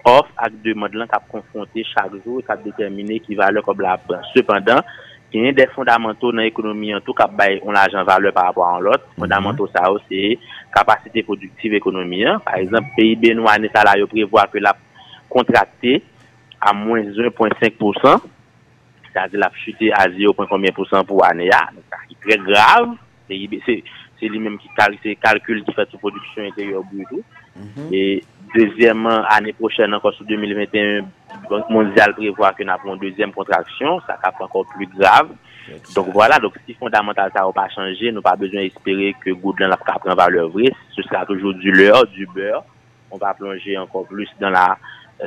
offre avec demande qui a confronté chaque jour et qui a déterminé qui valeur comme la prend. Cependant, Il y a des fondamentaux dans l'économie, en tout cas, on l'argent valeur par rapport à l'autre. Fondamentaux, ça, c'est capacité productive économique. Par exemple, P I B noir, les salariés prévoient que la contracté à moins un virgule cinq pour cent. C'est-à-dire la chute à zéro virgule combien pour cent pour l'année. Donc, c'est très grave. C'est lui-même qui calcule, qui fait toute production intérieure brute. Et deuxièmement, l'année prochaine, encore sur deux mille vingt et un, Banque mondiale prévoit que nous avons une deuxième contraction, ça sera encore plus grave. Donc voilà, donc si fondamental ça n'a pas changé, nous n'avons pas besoin d'espérer que Goodland n'a pas pris en valeur vraie. Ce sera toujours du leurre, du beurre. On va plonger encore plus dans la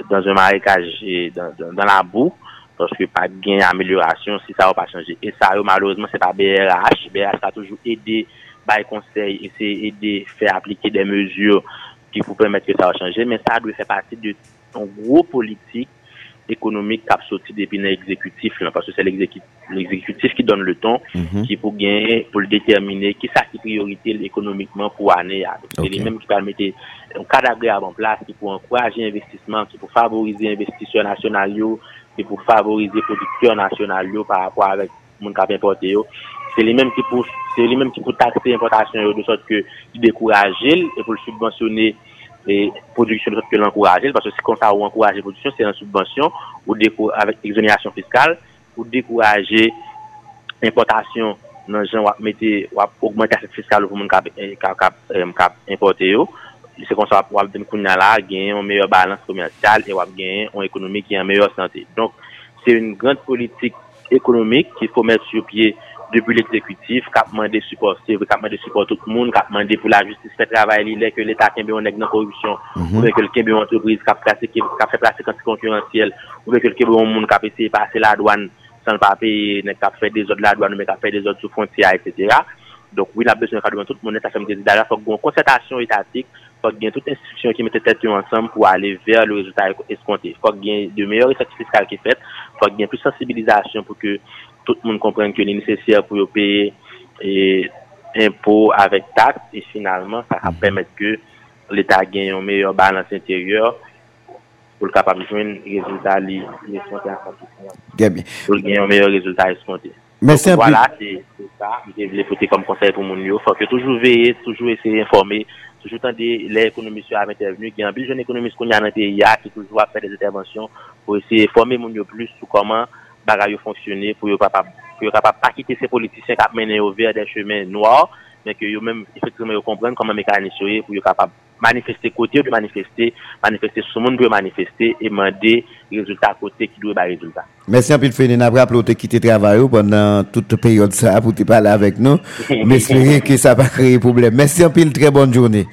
dans un marécage et dans, dans, dans la boue. Parce que pas de gain amélioration si ça n'a pas changé. Et ça, malheureusement, c'est pas B R H. B R H a toujours aidé par les conseils, essayer d'aider, faire appliquer des mesures qui vous permettent que ça va changer, mais ça doit faire partie de ton gros politique économique qui a sorti depuis l'exécutif, parce que c'est l'exécutif qui donne le ton, mm-hmm. qui pour gagner, pour le déterminer, qui ça qui priorité économiquement pour l'année. C'est okay. les mêmes qui permettent un cadre agréable en place, qui pour encourager l'investissement, qui pour favoriser l'investisseur national, qui pour favoriser les producteurs nationaux par rapport avec le monde qui a importé. C'est les mêmes qui pour, c'est les mêmes qui pour taxer l'importation de sorte que qui décourage et pour le subventionner et production de sorte que l'encourager, parce que c'est comme ça ou encourager la production, c'est une subvention ou décour- avec exonération fiscale ou décourager l'importation dans gens ou mettre ou augmenter cette fiscale pour monde cap importer. C'est comme ça ou donner connait là gagner une meilleure balance commerciale et ou gagner une économie qui est en meilleure santé. Donc c'est une grande politique économique qu'il faut mettre sur pied depuis l'exécutif, qui a demandé support, qui a demandé support tout le monde, qui a demandé pour la justice fait travail, que l'État qui a mis en corruption, ou que le Québec entreprise qui a fait pratique anticoncurrentielle, ou que le Québec monde qui a essayé de passer la douane sans ne pas payer, qui a fait des autres la douane, mais qui a fait des autres sous frontières, et cetera. Donc oui, la besoin de tout le monde, ça fait des idées. Il faut une concertation étatique, il faut qu'il y ait toutes les institutions qui mettent tête ensemble pour aller vers le résultat escompté. Il faut qu'il y ait de meilleures recettes fiscales qui sont faites, il faut qu'il y ait plus de sensibilisation pour que tout le monde comprenne que c'est nécessaire pour payer impôts avec taxes et finalement, ça va permettre que l'État gagne une meilleure balance intérieure pour le capable de joindre les résultats escomptés. Pour gagner un meilleur résultat escompté. Mais c'est voilà, c'est, c'est ça. Je voulais porter comme conseil pour mon niveau. Il faut que toujours veiller, toujours essayer d'informer, toujours tendre les économistes à intervenir. Il y a un plus jeune économiste qu'on a dans le pays qui toujours fait des interventions pour essayer de former mon niveau plus sur comment bagaille fonctionner pour ne pas pas quitter ces politiciens qui mènent au vers des chemins noirs, mais que eux-mêmes effectivement comprennent comment mécanisme est pour capable manifester côté de manifester, manifester sous monde peut manifester et demander résultat côté qui doit ba résultat. Merci en pile Fénina pour apporter quitter travail pendant toute période ça pour te parler avec nous. J'espère que ça va créer problème. Merci en pile, très bonne journée.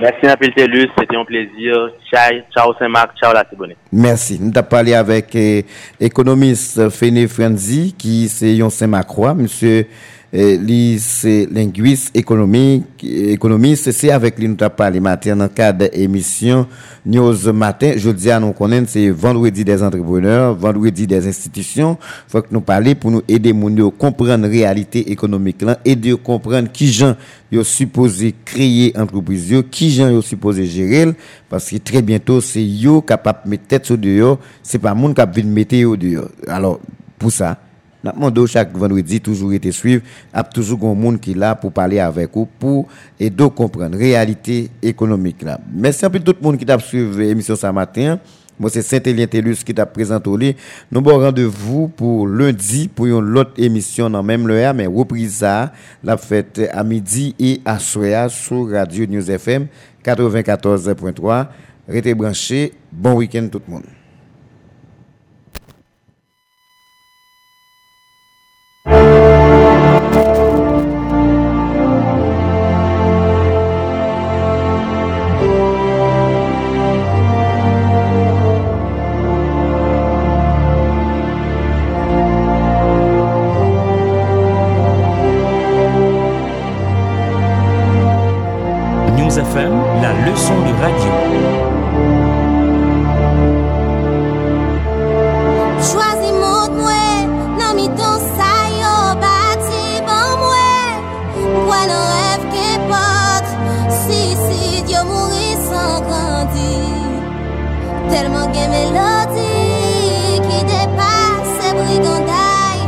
Merci en pile Télus, c'était un plaisir. Ciao, ciao Saint-Marc, ciao la Tibonite. Merci. Nous avons parlé avec l'économiste Féné Franzi qui c'est un Saint-Macroix, monsieur Eh, lui, c'est linguiste économique, économiste. C'est avec lui nous t'a parlé matin dans le cadre d'émission News Matin. Je dis à nous connaître, c'est vendredi des entrepreneurs, vendredi des institutions. Faut que nous parler pour nous aider, nous comprendre réalité économique là, aider comprendre qui gens yo supposé créer entreprise, qui gens yo supposé gérer, parce que très bientôt c'est yo capable mettre tête sur dehors, c'est pas monde qui vient mettre au dehors. Alors pour ça. N'abandonne chaque vendredi toujours été suivre, a toujours grand monde qui là pour parler avec vous pour et de comprendre réalité économique là. Merci à tout le monde qui t'a suivi émission ce matin. Moi c'est Saint-Élien Tellus qui t'a présenté lui. Nous bon rendez-vous pour lundi pour une autre émission dans même l'heure mais reprise ça la fête à midi et à soir sur Radio News F M quatre-vingt-quatorze virgule trois. Restez branchés. Bon week-end tout le monde. Tellement de mélodies qui dépassent ces brigandailles.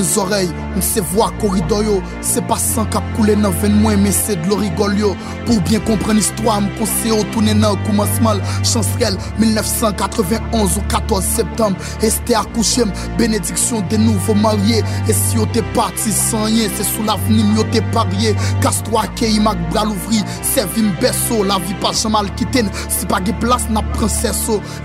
tes oreilles. On sait voir corridor yo. C'est pas sang cap coulé dans vingt mois, mais c'est de l'origol yo. Pour bien comprendre l'histoire, me conseille au tourner dans commencement. Chancel mille neuf cent quatre-vingt-onze au quatorze septembre. Esther accouché, bénédiction des nouveaux mariés. Et si yo t'es parti sans rien, c'est sous l'avenir yo t'es parié. Casse-toi kei mac bras l'ouvri, servi berceau, la vie pas jamais mal quitté. Si pas de place n'a princesse.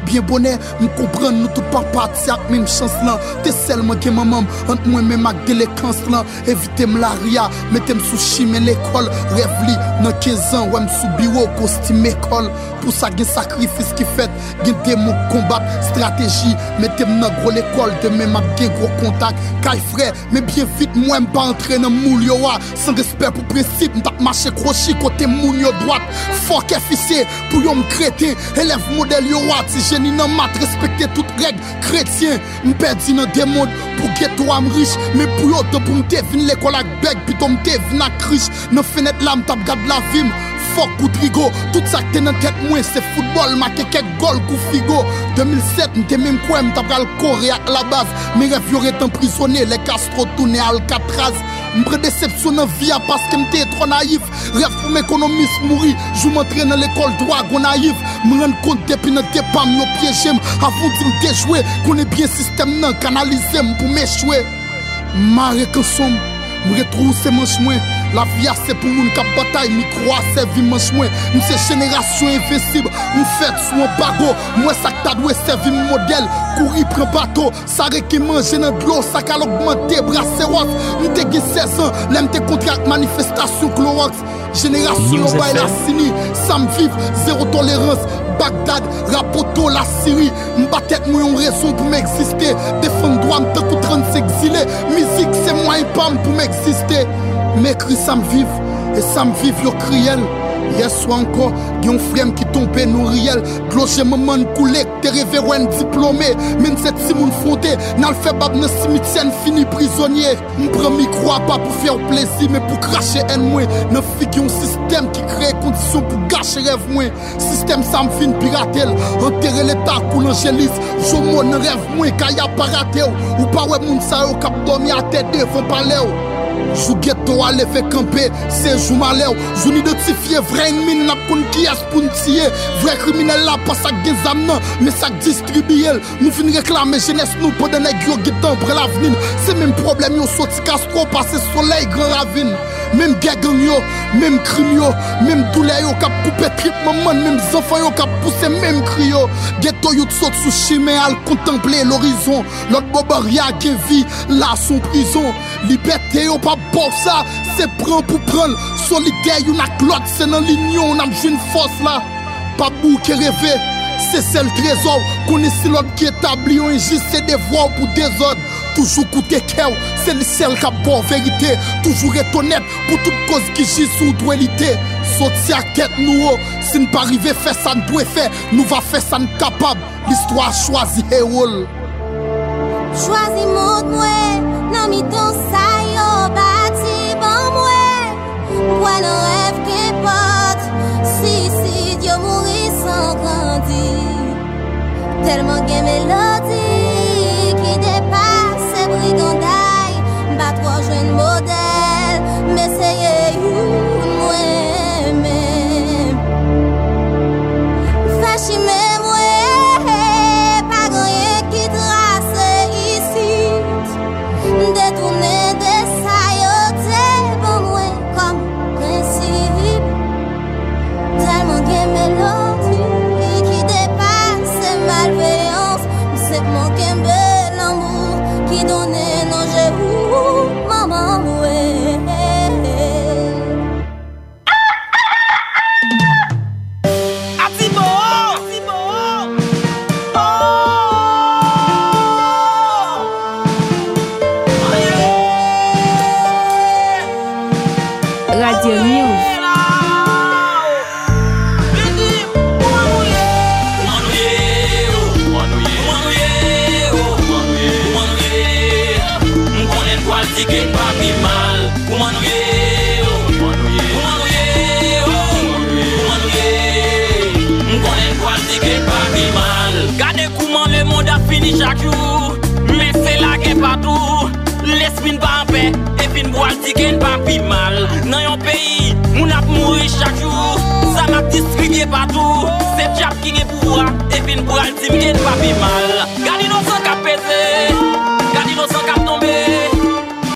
Bien bonnet, me comprend nous tout pas parti avec même chance là. T'es seulement que maman, entre moi même avec déléquence là. Évitez-moi la ria, mettez-moi sous chimé l'école. Rêve li, dans quinze ans, ouais sous bureau, costume école. Pour ça, gen sacrifice qui fait, gen des mots combat, stratégie. Mettez-moi dans gros l'école, demain m'a gen gros contact. Kay frère, mais bien vite, moi m'pas entrer dans moule yo. Sans respect pour principe, m'tap marché crochet côté moule yo droite. Fuck efficient, pour yo m'crétin, élève modèle yo. Si génie nan mat, respecter toute règle, chrétien. M'perdi dans des mondes pour ghetto am riche, mais pour yo de pour m'tevin l'école ak beg, puis to m'tevin ak riche. Nan fenêtre là m'tap gade la vim. Fuck ou trigo, tout ça que t'es dans tête moi, c'est football, marqué quelques goals coup figo. deux mille sept, m'te même quoi, m'tap pral Corée à la base. Mes rêves y'aurait emprisonné, les Castro tourné à Alcatraz. M'pré déception dans vie parce que m'te trop naïf. Rêve pour m'économiste mourir, je m'entraîne dans l'école droit go naïf. M'rend compte depuis notre départ, m'yo piégé avant de déjouer. Qu'on est bien système nan, canalisé pour m'échouer. M'arrête quand somme, m'retrouve ses manches moins. La vie c'est pour moun kap bataille, m'y croit, c'est vie manche moins. M'se génération invincible, m'fait sous un bagot. Moi ça que t'as doué, c'est vie modèle. Courir prend bateau, ça qui mange dans de l'eau, ça qu'à l'augmenter, brasser off. M'te gué seize ans, l'aime te contract manifestation Clorox. Génération Obaï la Sini, Sam Viv, zéro tolérance. Bagdad, Rapoto, la Syrie. M'batette moi une raison pour m'exister. Défendre droit, m'te coup trente exilés. Musique c'est moi et pam pour m'exister. M'écrit ça m'vive, et ça m'vive yo criel. Hier soir encore, yon frère qui tombe nous riel. Glogé maman coulé, t'es révérend diplômé. Même cette Simon fronté, n'al fait bab dans cimetière, fini prisonnier. M'prend micro à pas pour faire plaisir, mais pour cracher en moi. N'a figé un système qui crée conditions pour gâcher rêve moi. Système ça m'fin piratel, enterrer l'état pour l'angélis. Jomo nan rêve moi, kaya parate ou. Ou pas ouais moun sa yo kap dormi à tête devant palais. Jou ghetto à lever camper, c'est jou malheur. Jou n'identifié vrai ennemi n'a qu'on qui a spuntier. Vrai criminel là pas ça des amnan, mais ça distribue. Nous fin réclamer jeunesse nous pour des nèg yo gitan pour l'avenir. C'est même problème yo sorti Castro passer soleil grand ravine. Même gang yo, même crime yo, même douleur yo cap couper trip maman, même enfant yo cap pousser même cri yo. Ghetto yo saute sous chemin al contempler l'horizon. L'autre bobaria qui vit là son prison. Liberté yo pas pour ça, c'est prendre pour prendre. Solitaire yo n'a l'autre, c'est dans l'union on a une force là. Pas bou qui rêver, c'est celle trésor qu'on est si l'autre qui établit un juste c'est des voix pour désordre. Toujours coûter cœur, c'est le seul qui a bon vérité. Toujours être honnête pour toute cause qui gît sous dualité. Sortir à tête nous, si nous pas arriver faire ça nous doit faire, nous va faire ça nous capable. L'histoire choisit héros. Choisis mon moi, non mi ton ça yo bâti bon moi. Quoi le rêve qui porte, si si Dieu mourit sans grandir. Tellement que mélodie qui dépasse. Brigandaille, bat trois jeunes modèles, mais c'est moi-même. Fâché, mais moi, pas rien qui trace ici. Détourner de ça, c'est pour moi comme principe. Tellement que mélodie qui dépasse malveillance, c'est mon qu'un donner non je vous maman ouais Atibo Atibo oh yeah Radio News chaque jour, mais c'est la guerre partout. L'esprit fait, et puis nous allons dire qu'il n'y a pas plus mal. Dans un pays, nous allons mourir chaque jour, ça m'a distribué partout. C'est Jack qui est pour moi, et puis nous allons dire qu'il n'y a pas plus mal.